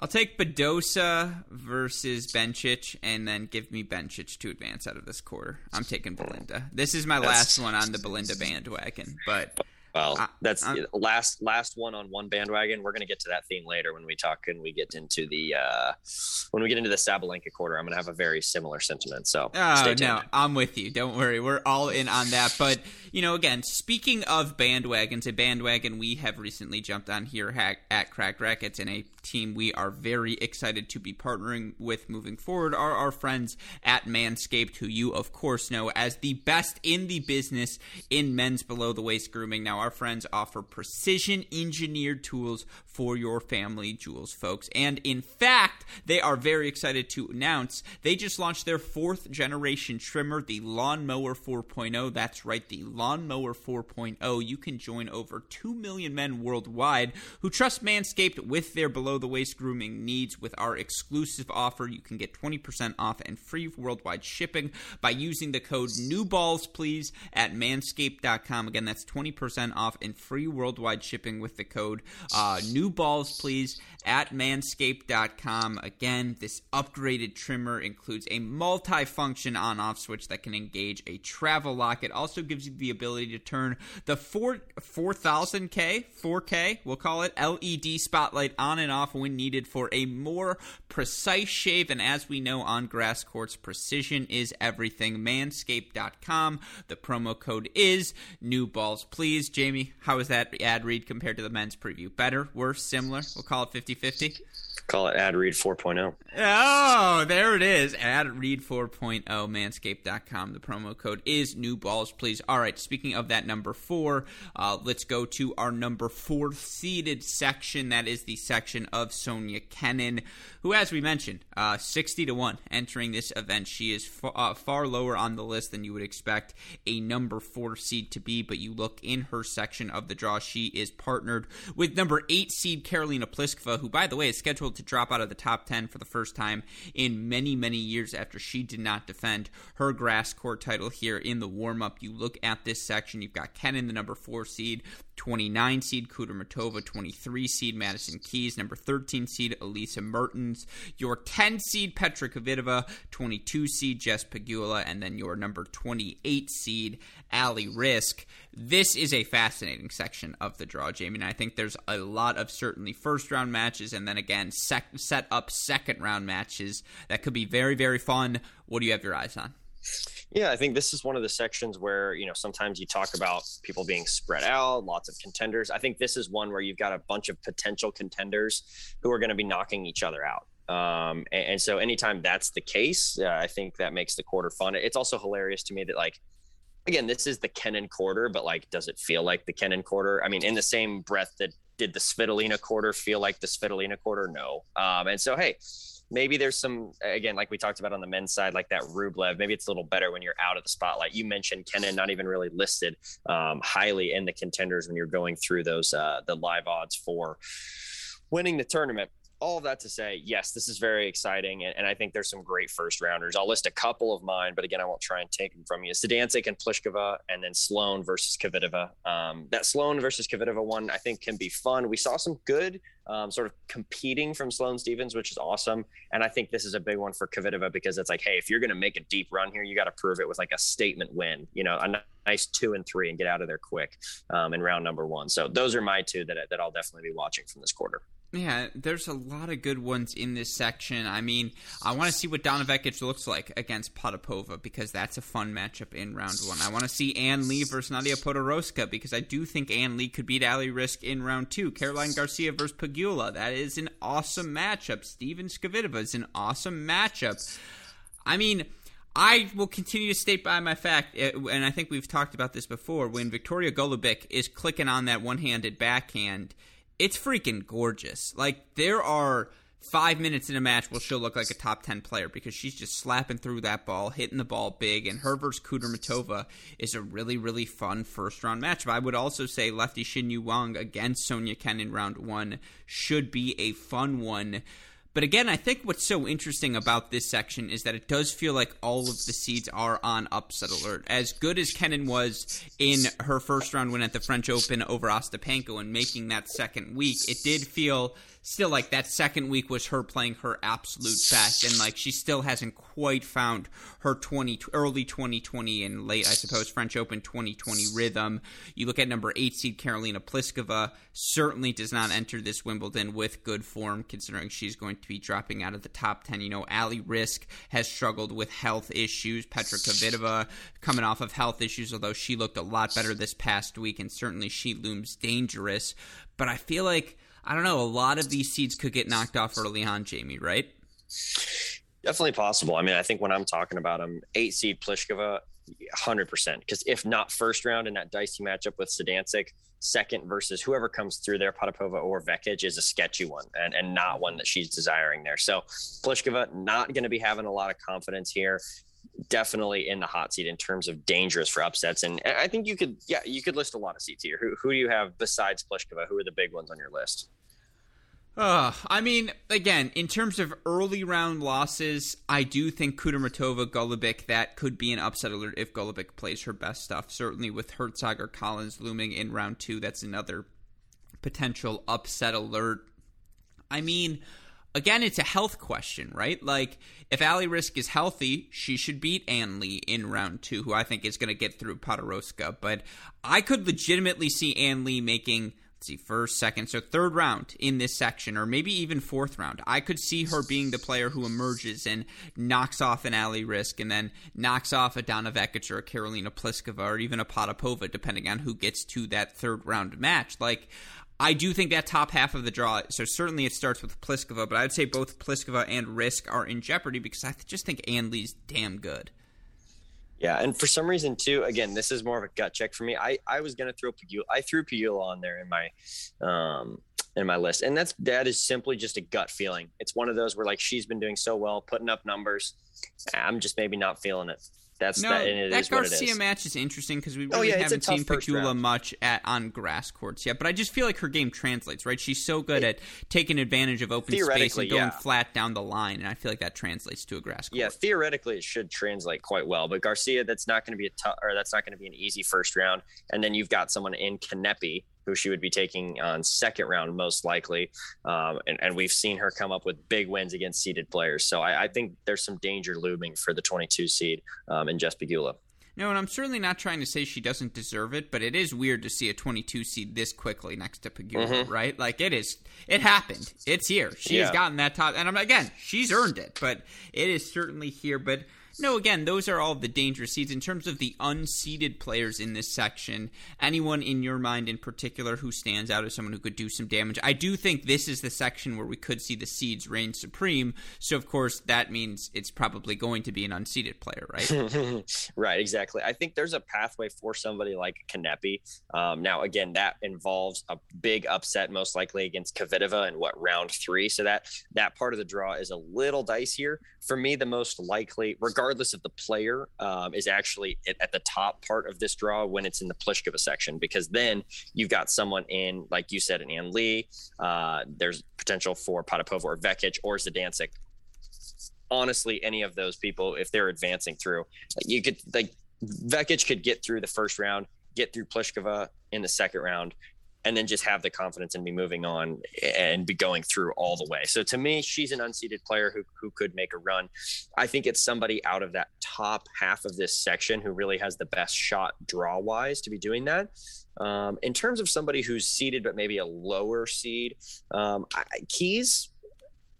Badosa versus Bencic, and then give me Bencic to advance out of this quarter. I'm taking Belinda. This is my last one on the Belinda bandwagon, but. Well, that's last one on one bandwagon. We're going to get to that theme later when we talk and we get into the Sabalenka quarter. I'm going to have a very similar sentiment. So stay tuned. No, I'm with you. Don't worry. We're all in on that. But, you know, again, speaking of bandwagons, a bandwagon we have recently jumped on here at Crack Rackets and a team we are very excited to be partnering with moving forward are our friends at Manscaped, who you, of course, know as the best in the business in men's below-the-waist grooming. Now, our friends offer precision-engineered tools for your family jewels, folks. And in fact, they are very excited to announce they just launched their 4th-generation trimmer, the Lawnmower 4.0. That's right, the Lawnmower 4.0. You can join over 2 million men worldwide who trust Manscaped with their below-the-waist grooming needs. With our exclusive offer, you can get 20% off and free worldwide shipping by using the code NEWBALLSPLEASE at manscaped.com. Again, that's 20% off and free worldwide shipping with the code NEWBALLSPLEASE at manscaped.com. Again, this upgraded trimmer includes a multi-function on-off switch that can engage a travel lock. It also gives you the ability to turn the 4K, we'll call it, LED spotlight on and off when needed for a more precise shave. And as we know on grass courts, precision is everything. Manscaped.com. The promo code is NEWBALLSPLEASE. Jamie, how is that ad read compared to the men's preview? Better? Worse? Similar? We'll call it 50-50. Call it ad read 4.0. Oh, there it is. Ad read 4.0, manscaped.com. The promo code is NEWBALLSPLEASE. All right, speaking of that number 4, let's go to our number 4 seeded section. That is the section of Sonia Kennin, who, as we mentioned, 60-1 entering this event. She is far lower on the list than you would expect a number 4 seed to be, but you look in her section of the draw. She is partnered with number 8 seed Karolina Pliskova, who, by the way, is scheduled to drop out of the top 10 for the first time in many, many years after she did not defend her grass court title here in the warm-up. You look at this section, you've got Kennin, the number 4 seed, 29 seed Kudermatova, 23 seed Madison Keys, number 13 seed Elisa Mertens, your 10 seed Petra Kvitova, 22 seed Jess Pegula, and then your number 28 seed Allie Risk. This is a fascinating section of the draw, Jamie, and I think there's a lot of certainly first-round matches and then again set up second-round matches that could be very, very fun. What do you have your eyes on? Yeah, I think this is one of the sections where, you know, sometimes you talk about people being spread out, lots of contenders. I think this is one where you've got a bunch of potential contenders who are going to be knocking each other out. And so anytime that's the case, I think that makes the quarter fun. It's also hilarious to me that, like, again, this is the Kennin quarter, but, like, does it feel like the Kennin quarter? I mean, in the same breath that did the Svitolina quarter feel like the Svitolina quarter? No. And so, hey, maybe there's some, again, like we talked about on the men's side, like that Rublev, maybe it's a little better when you're out of the spotlight. You mentioned Kennin not even really listed highly in the contenders when you're going through those the live odds for winning the tournament. All of that to say, yes, this is very exciting, and I think there's some great first-rounders. I'll list a couple of mine, but again, I won't try and take them from you. Zidančić and Pliskova, and then Sloane versus Kvitova. That Sloane versus Kvitova one, I think, can be fun. We saw some good sort of competing from Sloane Stephens, which is awesome, and I think this is a big one for Kvitova because it's like, hey, if you're going to make a deep run here, you got to prove it with like a statement win, you know, a nice 2 and 3 and get out of there quick in round number 1. So those are my 2 that I'll definitely be watching from this quarter. Yeah, there's a lot of good ones in this section. I mean, I want to see what Donna Vekic looks like against Potapova because that's a fun matchup in round one. I want to see Ann Lee versus Nadia Podoroska because I do think Ann Lee could beat Allie Risk in round two. Caroline Garcia versus Pegula. That is an awesome matchup. Steven Skvitová is an awesome matchup. I mean, I will continue to state by my fact, and I think we've talked about this before, when Victoria Golubic is clicking on that one-handed backhand, it's freaking gorgeous. Like, there are 5 minutes in a match where she'll look like a top 10 player because she's just slapping through that ball, hitting the ball big, and her versus Kudermetova is a really, really fun first-round matchup. I would also say lefty Xinyu Wang against Sonia Kenn in round one should be a fun one. But again, I think what's so interesting about this section is that it does feel like all of the seeds are on upset alert. As good as Kennan was in her first round win at the French Open over Ostapenko and making that second week, it did feel still like that second week was her playing her absolute best. And like she still hasn't quite found her early 2020 and late, I suppose, French Open 2020 rhythm. You look at number 8 seed Karolina Pliskova, certainly does not enter this Wimbledon with good form considering she's going to be dropping out of the top 10. You know, Allie Risk has struggled with health issues. Petra Kvitova coming off of health issues, although she looked a lot better this past week, and certainly she looms dangerous. But I feel like, I don't know, a lot of these seeds could get knocked off early on, Jamie, right? Definitely possible. I mean, I think when I'm talking about them, 8 seed Pliskova, 100%. Because if not first round in that dicey matchup with Sadancic, second versus whoever comes through there, Potapova or Vekic, is a sketchy one and not one that she's desiring there. So Pliskova not going to be having a lot of confidence here. Definitely in the hot seat in terms of dangerous for upsets. And I think you could list a lot of seats here. Who do you have besides Pliskova? Who are the big ones on your list? I mean, again, in terms of early round losses, I do think Kudermetova, Golubic, that could be an upset alert if Golubic plays her best stuff. Certainly with Hertzog or Collins looming in round two, that's another potential upset alert. I mean, again, it's a health question, right? Like, if Allie Risk is healthy, she should beat Ann Lee in round two, who I think is going to get through Podoroska. But I could legitimately see Ann Lee making, first, second, so third round in this section, or maybe even fourth round. I could see her being the player who emerges and knocks off an Allie Risk and then knocks off a Donna Vekic or a Karolina Pliskova or even a Potapova, depending on who gets to that third round match. Like, I do think that top half of the draw, so certainly it starts with Pliskova, but I would say both Pliskova and Risk are in jeopardy because I just think Ann Lee's damn good. Yeah, and for some reason, too, again, this is more of a gut check for me. I was going to throw Pegula. I threw Pegula on there in my list, and that is simply just a gut feeling. It's one of those where, like, she's been doing so well, putting up numbers. I'm just maybe not feeling it. That Garcia match is interesting because we really haven't seen Pegula much on grass courts yet. But I just feel like her game translates, right? She's so good at taking advantage of open space and going flat down the line, and I feel like that translates to a grass court. Yeah, theoretically it should translate quite well. But Garcia, that's not going to be an easy first round. And then you've got someone in Kanepi, who she would be taking on second round most likely. And we've seen her come up with big wins against seeded players. So I think there's some danger looming for the 22 seed in Jess Pegula. No, and I'm certainly not trying to say she doesn't deserve it, but it is weird to see a 22 seed this quickly next to Pegula, right? Like, it happened. It's here. She has gotten that top. And again, she's earned it, but it is certainly here. But no, again, those are all the dangerous seeds. In terms of the unseeded players in this section, anyone in your mind in particular who stands out as someone who could do some damage? I do think this is the section where we could see the seeds reign supreme. So, of course, that means it's probably going to be an unseeded player, right? Right, exactly. I think there's a pathway for somebody like Kanepi. Now, again, that involves a big upset, most likely against Kvitova in, round 3? So that part of the draw is a little dicier. For me, the most likely, regardless of the player, is actually at the top part of this draw when it's in the Pliskova section, because then you've got someone in, like you said, in Ann Lee. There's potential for Potapova or Vekic or Zidancic. Honestly, any of those people, if they're advancing through, Vekic could get through the first round, get through Pliskova in the second round, and then just have the confidence and be moving on and be going through all the way. So to me, she's an unseeded player who could make a run. I think it's somebody out of that top half of this section who really has the best shot draw wise to be doing that. In terms of somebody who's seeded, but maybe a lower seed, Keys,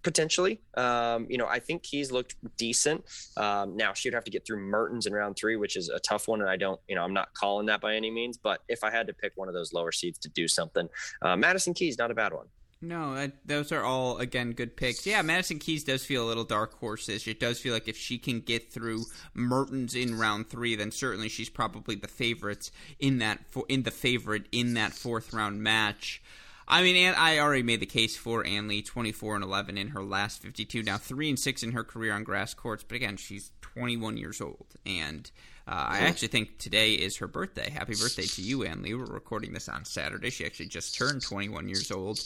potentially. I think Keys looked decent. Now she would have to get through Mertens in round three, which is a tough one. And I don't, I'm not calling that by any means, but if I had to pick one of those lower seeds to do something, Madison Keys, not a bad one. No, those are all, again, good picks. Yeah, Madison Keys does feel a little dark horse-ish. It does feel like if she can get through Mertens in round three, then certainly she's probably the favorites in that fourth round match. I mean, and I already made the case for Ann Lee, 24-11 in her last 52. Now 3-6 in her career on grass courts, but again, she's 21 years old, and I actually think today is her birthday. Happy birthday to you, Ann Lee. We're recording this on Saturday. She actually just turned 21 years old.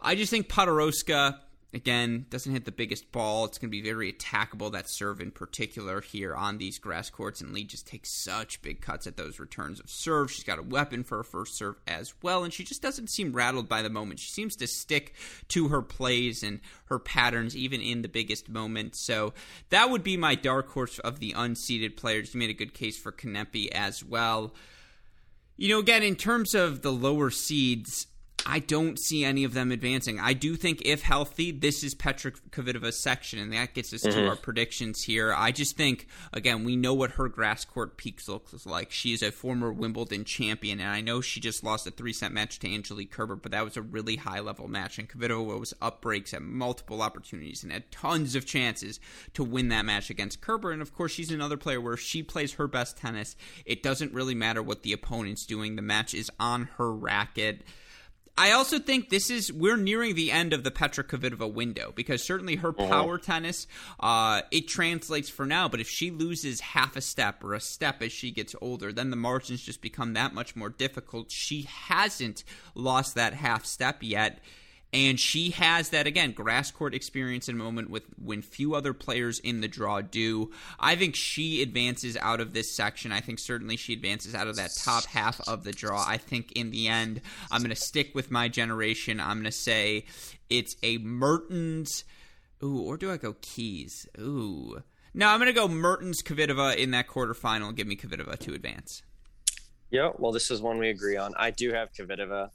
I just think Podoroska, again, doesn't hit the biggest ball. It's going to be very attackable, that serve in particular here on these grass courts. And Lee just takes such big cuts at those returns of serve. She's got a weapon for her first serve as well. And she just doesn't seem rattled by the moment. She seems to stick to her plays and her patterns, even in the biggest moments. So that would be my dark horse of the unseeded players. You made a good case for Kanepi as well. Again, in terms of the lower seeds, I don't see any of them advancing. I do think, if healthy, this is Petra Kvitova's section, and that gets us to our predictions here. I just think, again, we know what her grass court peaks looks like. She is a former Wimbledon champion, and I know she just lost a 3-set match to Angelique Kerber, but that was a really high-level match, and Kvitova was up breaks at multiple opportunities and had tons of chances to win that match against Kerber. And, of course, she's another player where she plays her best tennis. It doesn't really matter what the opponent's doing. The match is on her racket. I also think we're nearing the end of the Petra Kvitova window, because certainly her power tennis, it translates for now, but if she loses half a step or a step as she gets older, then the margins just become that much more difficult. She hasn't lost that half step yet. And she has that, again, grass court experience and moment when few other players in the draw do. I think she advances out of this section. I think certainly she advances out of that top half of the draw. I think in the end, I'm going to stick with my generation. I'm going to say it's a Mertens. Ooh, or do I go Keys? Ooh. No, I'm going to go Mertens, Kvitova in that quarterfinal. Give me Kvitova to advance. Yeah, well, this is one we agree on. I do have Kvitova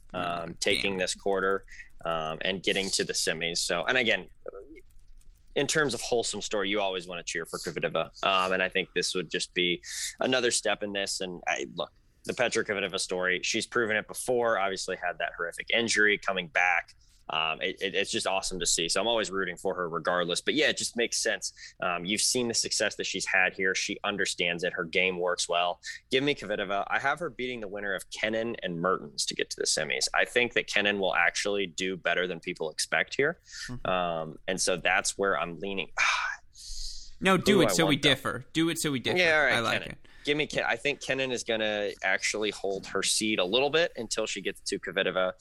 taking this quarter and getting to the semis. So, and again, in terms of wholesome story, you always want to cheer for Kvitova. And I think this would just be another step in this. And the Petra Kvitova story, she's proven it before, obviously had that horrific injury coming back. It's just awesome to see. So I'm always rooting for her regardless. But yeah, it just makes sense. You've seen the success that she's had here. She understands it. Her game works well. Give me Kvitova. I have her beating the winner of Kennan and Mertens to get to the semis. I think that Kennan will actually do better than people expect here. And so that's where I'm leaning. No, Do it so we differ. Yeah, all right, I like Kennan. Give me Ken. I think Kennan is going to actually hold her seed a little bit until she gets to Kvitova,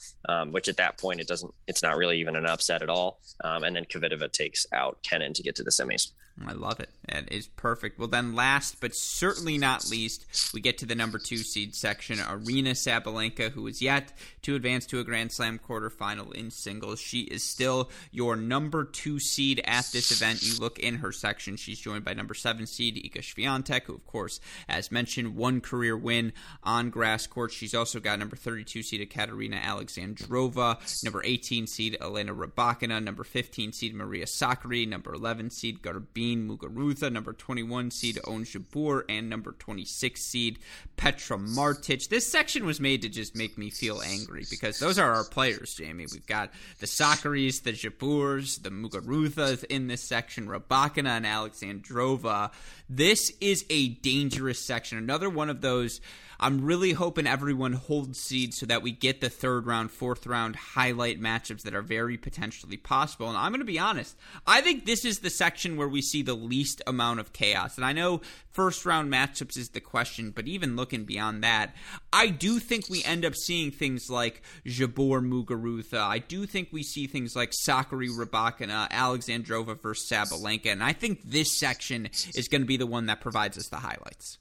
which at that point it's not really even an upset at all. And then Kvitova takes out Kennan to get to the semis. I love it. That is perfect. Well, then last but certainly not least, we get to the number 2 seed section, Arina Sabalenka, who is yet to advance to a Grand Slam quarterfinal in singles. She is still your number 2 seed at this event. You look in her section, she's joined by number 7 seed Iga Swiatek, who, of course, as mentioned, one career win on grass court. She's also got number 32 seed Katerina Alexandrova, number 18 seed Elena Rybakina, number 15 seed Maria Sakkari, number 11 seed Garbina Muguruza, number 21 seed Ons Jabeur, and number 26 seed Petra Martic. This section was made to just make me feel angry, because those are our players, Jamie. We've got the Sakkaris, the Jabeurs, the Muguruzas in this section, Rybakina and Alexandrova. This is a dangerous section. Another one of those, I'm really hoping everyone holds seeds so that we get the third round, fourth round highlight matchups that are very potentially possible. And I'm going to be honest, I think this is the section where we see the least amount of chaos. And I know first round matchups is the question, but even looking beyond that, I do think we end up seeing things like Jabeur Muguruza. I do think we see things like Sakkari Rybakina, Alexandrova versus Sabalenka. And I think this section is going to be the one that provides us the highlights.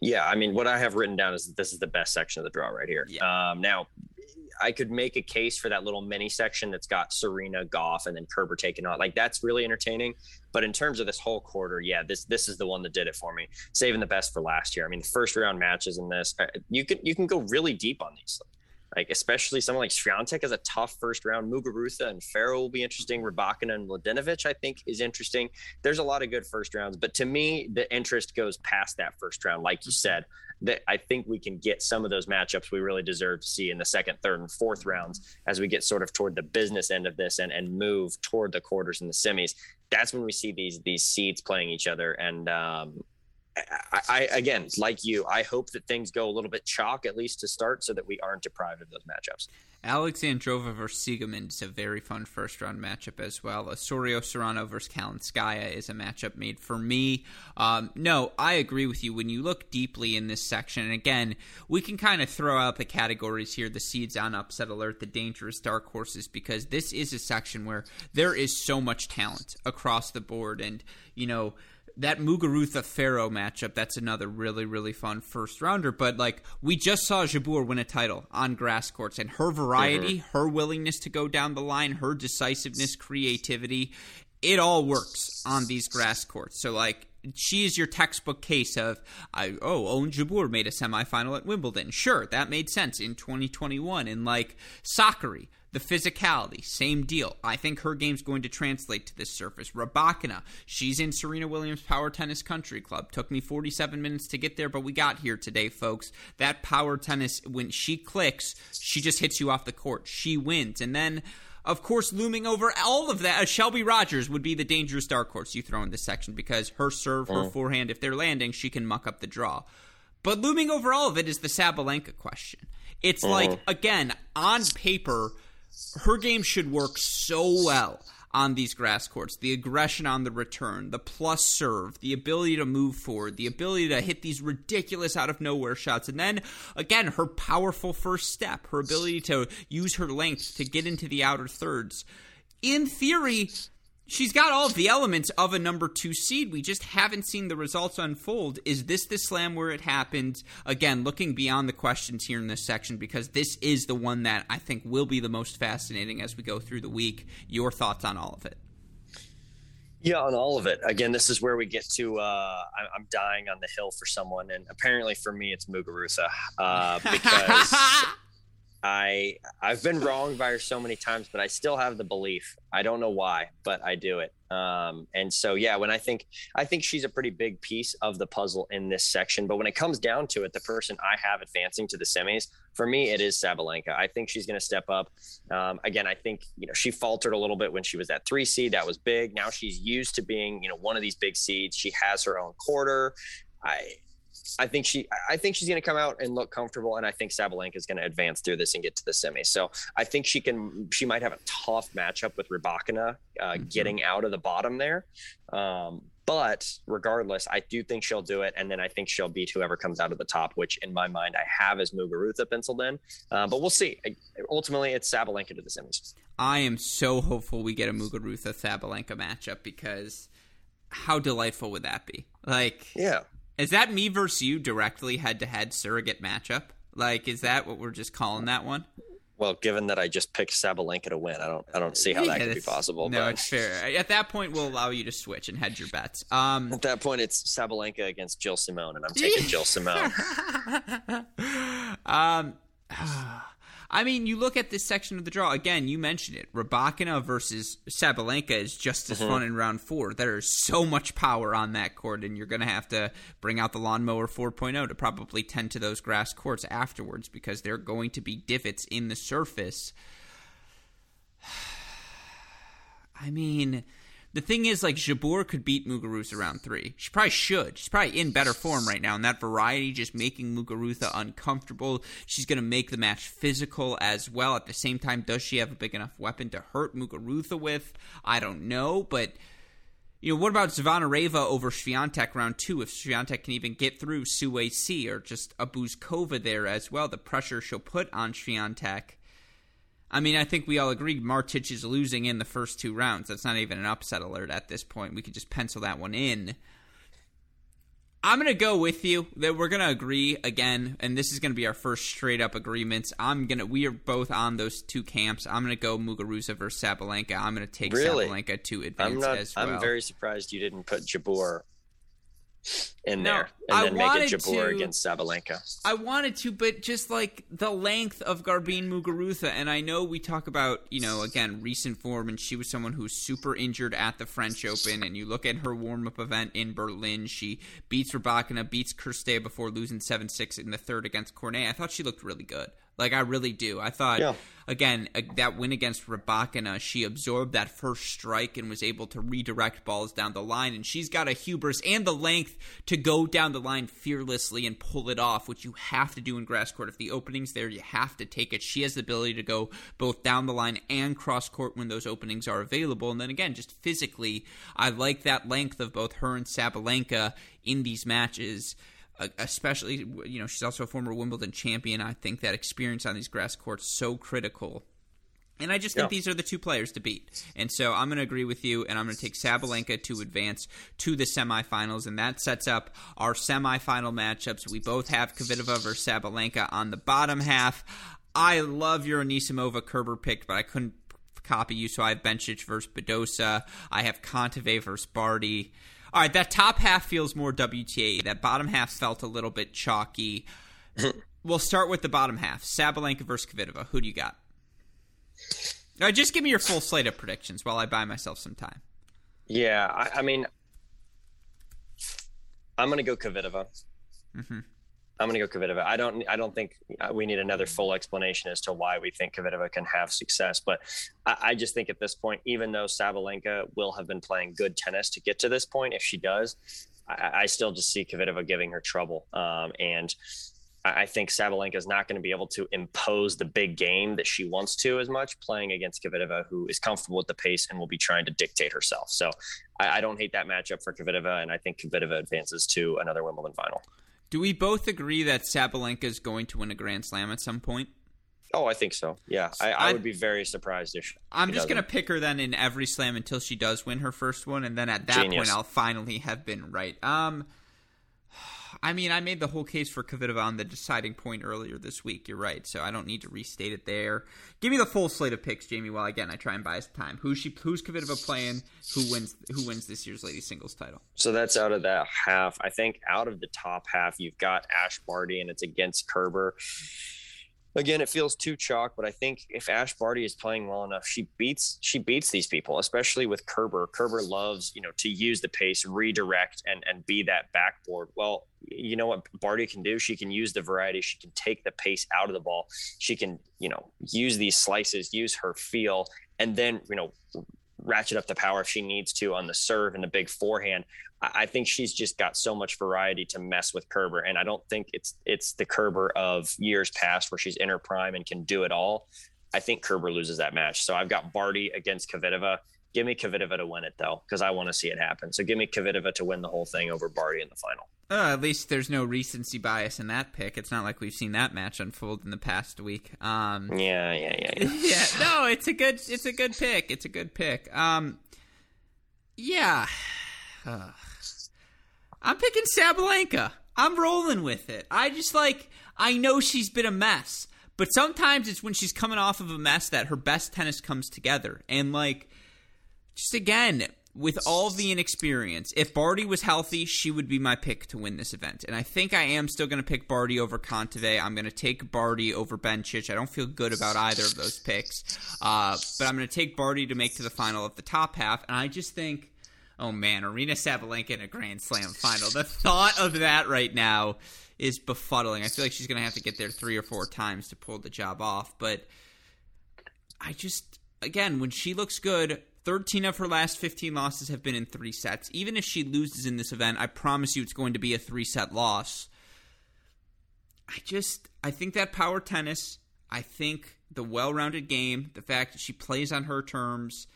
Yeah, I mean, what I have written down is that this is the best section of the draw right here. Yeah. Now, I could make a case for that little mini section that's got Serena, Goff, and then Kerber taking on. Like, that's really entertaining. But in terms of this whole quarter, yeah, this is the one that did it for me, saving the best for last year. I mean, the first round matches in this, you can go really deep on these. Like, especially someone like Swiatek is a tough first round. Muguruza and Ferro will be interesting. Rybakina and Mladenovic, I think, is interesting. There's a lot of good first rounds, but to me, the interest goes past that first round. Like you said, that I think we can get some of those matchups we really deserve to see in the second, third, and fourth rounds as we get sort of toward the business end of this and move toward the quarters and the semis. That's when we see these seeds playing each other. And, I again, like you, I hope that things go a little bit chalk, at least to start, so that we aren't deprived of those matchups. Alexandrova versus Siegemund is a very fun first-round matchup as well. Osorio Serrano versus Kalinskaya is a matchup made for me. No, I agree with you. When you look deeply in this section, and again, we can kind of throw out the categories here, the seeds on upset alert, the dangerous dark horses, because this is a section where there is so much talent across the board, and, you know, that Muguruza-Ferro matchup, that's another really, really fun first-rounder. But, like, we just saw Jabeur win a title on grass courts. And her variety, her willingness to go down the line, her decisiveness, creativity, it all works on these grass courts. So, like, she is your textbook case of, Ons Jabeur made a semifinal at Wimbledon. Sure, that made sense in 2021. And, like, Sakkari, the physicality, same deal. I think her game's going to translate to this surface. Rybakina, she's in Serena Williams Power Tennis Country Club. Took me 47 minutes to get there, but we got here today, folks. That power tennis, when she clicks, she just hits you off the court. She wins. And then, of course, looming over all of that, Shelby Rogers would be the dangerous dark horse you throw in this section because her serve, her forehand, if they're landing, she can muck up the draw. But looming over all of it is the Sabalenka question. It's like, again, on paper, her game should work so well on these grass courts. The aggression on the return, the plus serve, the ability to move forward, the ability to hit these ridiculous out-of-nowhere shots. And then, again, her powerful first step, her ability to use her length to get into the outer thirds. In theory, she's got all of the elements of a number two seed. We just haven't seen the results unfold. Is this the slam where it happened? Again, looking beyond the questions here in this section, because this is the one that I think will be the most fascinating as we go through the week. Your thoughts on all of it? Yeah, on all of it. Again, this is where we get to, I'm dying on the hill for someone. And apparently for me, it's Muguruza, because I've been wronged by her so many times, but I still have the belief. I don't know why, but I do it. And so, yeah, when I think she's a pretty big piece of the puzzle in this section, but when it comes down to it, the person I have advancing to the semis, for me, it is Sabalenka. I think she's going to step up. Again, I think, you know, she faltered a little bit when she was that 3 seed. That was big. Now she's used to being, you know, one of these big seeds. She has her own quarter. I think she's going to come out and look comfortable, and I think Sabalenka is going to advance through this and get to the semi. So I think she might have a tough matchup with Rybakina getting out of the bottom there. But regardless, I do think she'll do it, and then I think she'll beat whoever comes out of the top, which in my mind I have as Muguruza penciled in. But we'll see. Ultimately, it's Sabalenka to the semis. I am so hopeful we get a Muguruza-Sabalenka matchup, because how delightful would that be? Like, yeah. Is that me versus you directly head-to-head surrogate matchup? Like, is that what we're just calling that one? Well, given that I just picked Sabalenka to win, I don't see how that could be possible. No, but it's fair. At that point, we'll allow you to switch and hedge your bets. At that point, it's Sabalenka against Jill Simone, and I'm taking Jill Simone. I mean, you look at this section of the draw. Again, you mentioned it. Rybakina versus Sabalenka is just as fun in round 4. There is so much power on that court, and you're going to have to bring out the lawnmower 4.0 to probably tend to those grass courts afterwards, because there are going to be divots in the surface. I mean, the thing is, like, Jabeur could beat Muguruza round 3. She probably should. She's probably in better form right now, and that variety just making Muguruza uncomfortable. She's going to make the match physical as well. At the same time, does she have a big enough weapon to hurt Muguruza with? I don't know, but, you know, what about Zvonareva over Swiatek round 2? If Swiatek can even get through Sue C or just Abuzkova there as well, the pressure she'll put on Swiatek. I mean, I think we all agree Martic is losing in the first 2 rounds. That's not even an upset alert at this point. We could just pencil that one in. I'm going to go with you that we're going to agree again, and this is going to be our first straight-up agreements. We are both on those two camps. I'm going to go Muguruza versus Sabalenka. I'm going to take Sabalenka to advance as well. I'm very surprised you didn't put Jabeur in there and then make it Jabeur against Sabalenka. I wanted to, but just like the length of Garbina Muguruza, and I know we talk about, again, recent form, and she was someone who's super injured at the French Open, and you look at her warm-up event in Berlin, she beats Rybakina, beats Kerste before losing 7-6 in the third against Cornet. I thought she looked really good. Like, I really do. I thought, again, that win against Rybakina, she absorbed that first strike and was able to redirect balls down the line. And she's got a hubris and the length to go down the line fearlessly and pull it off, which you have to do in grass court. If the opening's there, you have to take it. She has the ability to go both down the line and cross court when those openings are available. And then, again, just physically, I like that length of both her and Sabalenka in these matches. Especially, she's also a former Wimbledon champion. I think that experience on these grass courts is so critical. And I just think these are the two players to beat. And so I'm going to agree with you, and I'm going to take Sabalenka to advance to the semifinals. And that sets up our semifinal matchups. We both have Kvitova versus Sabalenka on the bottom half. I love your Anisimova Kerber pick, but I couldn't copy you, so I have Bencic versus Badosa. I have Kontaveit versus Barty. All right, that top half feels more WTA. That bottom half felt a little bit chalky. We'll start with the bottom half. Sabalenka versus Kvitova. Who do you got? All right, just give me your full slate of predictions while I buy myself some time. Yeah, I mean, I'm going to go Kvitova. Mm-hmm. I don't think we need another full explanation as to why we think Kvitova can have success. But I just think at this point, even though Sabalenka will have been playing good tennis to get to this point, if she does, I still just see Kvitova giving her trouble. And I think Sabalenka is not going to be able to impose the big game that she wants to as much playing against Kvitova, who is comfortable with the pace and will be trying to dictate herself. So I don't hate that matchup for Kvitova, and I think Kvitova advances to another Wimbledon final. Do we both agree that Sabalenka is going to win a Grand Slam at some point? Oh, I think so. Yeah, I would be very surprised if she I'm just going to pick her then in every slam until she does win her first one, and then at that point I'll finally have been right. I mean, I made the whole case for Kvitova on the deciding point earlier this week. You're right, so I don't need to restate it there. Give me the full slate of picks, Jamie, while again I try and buy time. Who's Kvitova playing? Who wins this year's Ladies Singles title? So that's out of that half. I think out of the top half, you've got Ash Barty, and it's against Kerber. Again, it feels too chalk, but I think if Ash Barty is playing well enough, she beats these people, especially with Kerber. Kerber loves, to use the pace, redirect, and be that backboard. Well, you know what Barty can do? She can use the variety. She can take the pace out of the ball. She can, use these slices, use her feel, and then, ratchet up the power if she needs to on the serve and the big forehand. I think she's just got so much variety to mess with Kerber, and I don't think it's the Kerber of years past where she's in her prime and can do it all. I think Kerber loses that match. So I've got Barty against Kvitova. Give me Kvitova to win it, though, because I want to see it happen. So give me Kvitova to win the whole thing over Barty in the final. At least there's no recency bias in that pick. It's not like we've seen that match unfold in the past week. Yeah. Yeah, no, it's a good pick. It's a good pick. Yeah. I'm picking Sabalenka. I'm rolling with it. I know she's been a mess, but sometimes it's when she's coming off of a mess that her best tennis comes together. And, just again, with all the inexperience, if Barty was healthy, she would be my pick to win this event. And I think I am still going to pick Barty over Kontaveit. I'm going to take Barty over Bencic. I don't feel good about either of those picks. But I'm going to take Barty to make to the final of the top half. And I just think, oh man, Arina Sabalenka in a Grand Slam final. The thought of that right now is befuddling. I feel like she's going to have to get there 3 or 4 times to pull the job off. But I just, again, when she looks good, 13 of her last 15 losses have been in 3 sets. Even if she loses in this event, I promise you it's going to be a 3-set loss. I think that power tennis, I think the well-rounded game, the fact that she plays on her terms,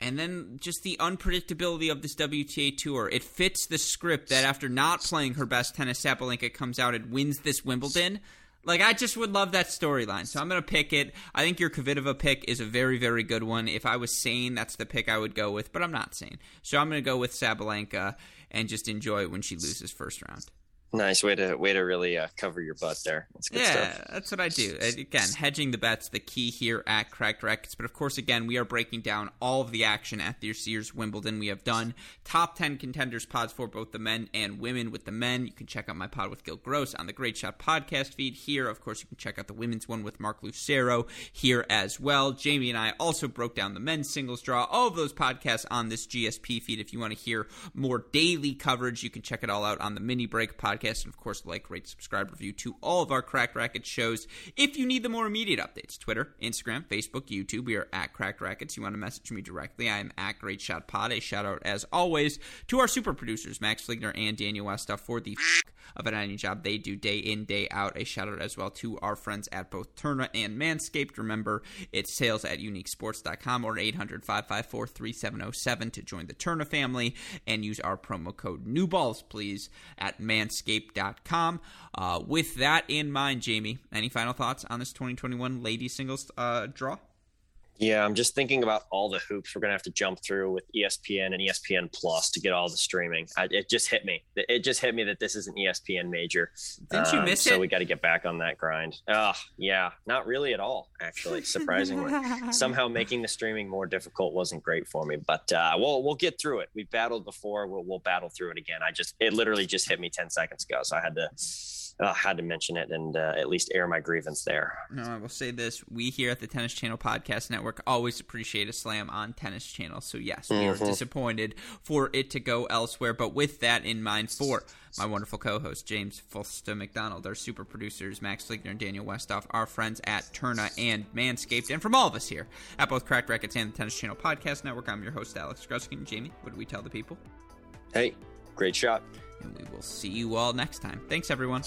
and then just the unpredictability of this WTA Tour. It fits the script that after not playing her best tennis, Sabalenka comes out and wins this Wimbledon. Like, I just would love that storyline. So I'm going to pick it. I think your Kvitova pick is a very, very good one. If I was sane, that's the pick I would go with, but I'm not sane. So I'm going to go with Sabalenka and just enjoy it when she loses first round. Nice. Way to really cover your butt there. That's good stuff. That's what I do. Again, hedging the bet's the key here at Cracked Rackets. But, of course, again, we are breaking down all of the action at this year's Wimbledon. We have done top 10 contenders pods for both the men and women. With the men, you can check out my pod with Gil Gross on the Great Shot podcast feed here. Of course, you can check out the women's one with Mark Lucero here as well. Jamie and I also broke down the men's singles draw. All of those podcasts on this GSP feed. If you want to hear more daily coverage, you can check it all out on the Mini Break podcast. And, of course, like, rate, subscribe, review to all of our Crack Rackets shows. If you need the more immediate updates, Twitter, Instagram, Facebook, YouTube, we are at Crack Rackets. You want to message me directly, I am at Great Shot Pod. A shout-out, as always, to our super producers, Max Fligner and Daniel Westoff, for the of an editing job they do day in, day out. A shout-out, as well, to our friends at both Terna and Manscaped. Remember, it's sales@uniquesports.com or 800-554-3707 to join the Terna family and use our promo code NEWBALLS, please, at Manscaped. With that in mind, Jamie, any final thoughts on this 2021 ladies singles draw? Yeah, I'm just thinking about all the hoops we're going to have to jump through with ESPN and ESPN Plus to get all the streaming. It just hit me. That this is an ESPN major. Didn't you miss it? So we got to get back on that grind. Yeah, not really at all, actually, surprisingly. Somehow making the streaming more difficult wasn't great for me, but we'll get through it. We battled before. We'll battle through it again. It literally just hit me 10 seconds ago, so I had to mention it and at least air my grievance there. No, I will say this. We here at the Tennis Channel Podcast Network always appreciate a slam on Tennis Channel. So, yes, we are disappointed for it to go elsewhere. But with that in mind, for my wonderful co-host, James Fulston McDonald, our super producers, Max Fligner and Daniel Westhoff, our friends at Terna and Manscaped, and from all of us here at both Cracked Rackets and the Tennis Channel Podcast Network, I'm your host, Alex Gruskin. Jamie, what do we tell the people? Hey, great shot. And we will see you all next time. Thanks, everyone.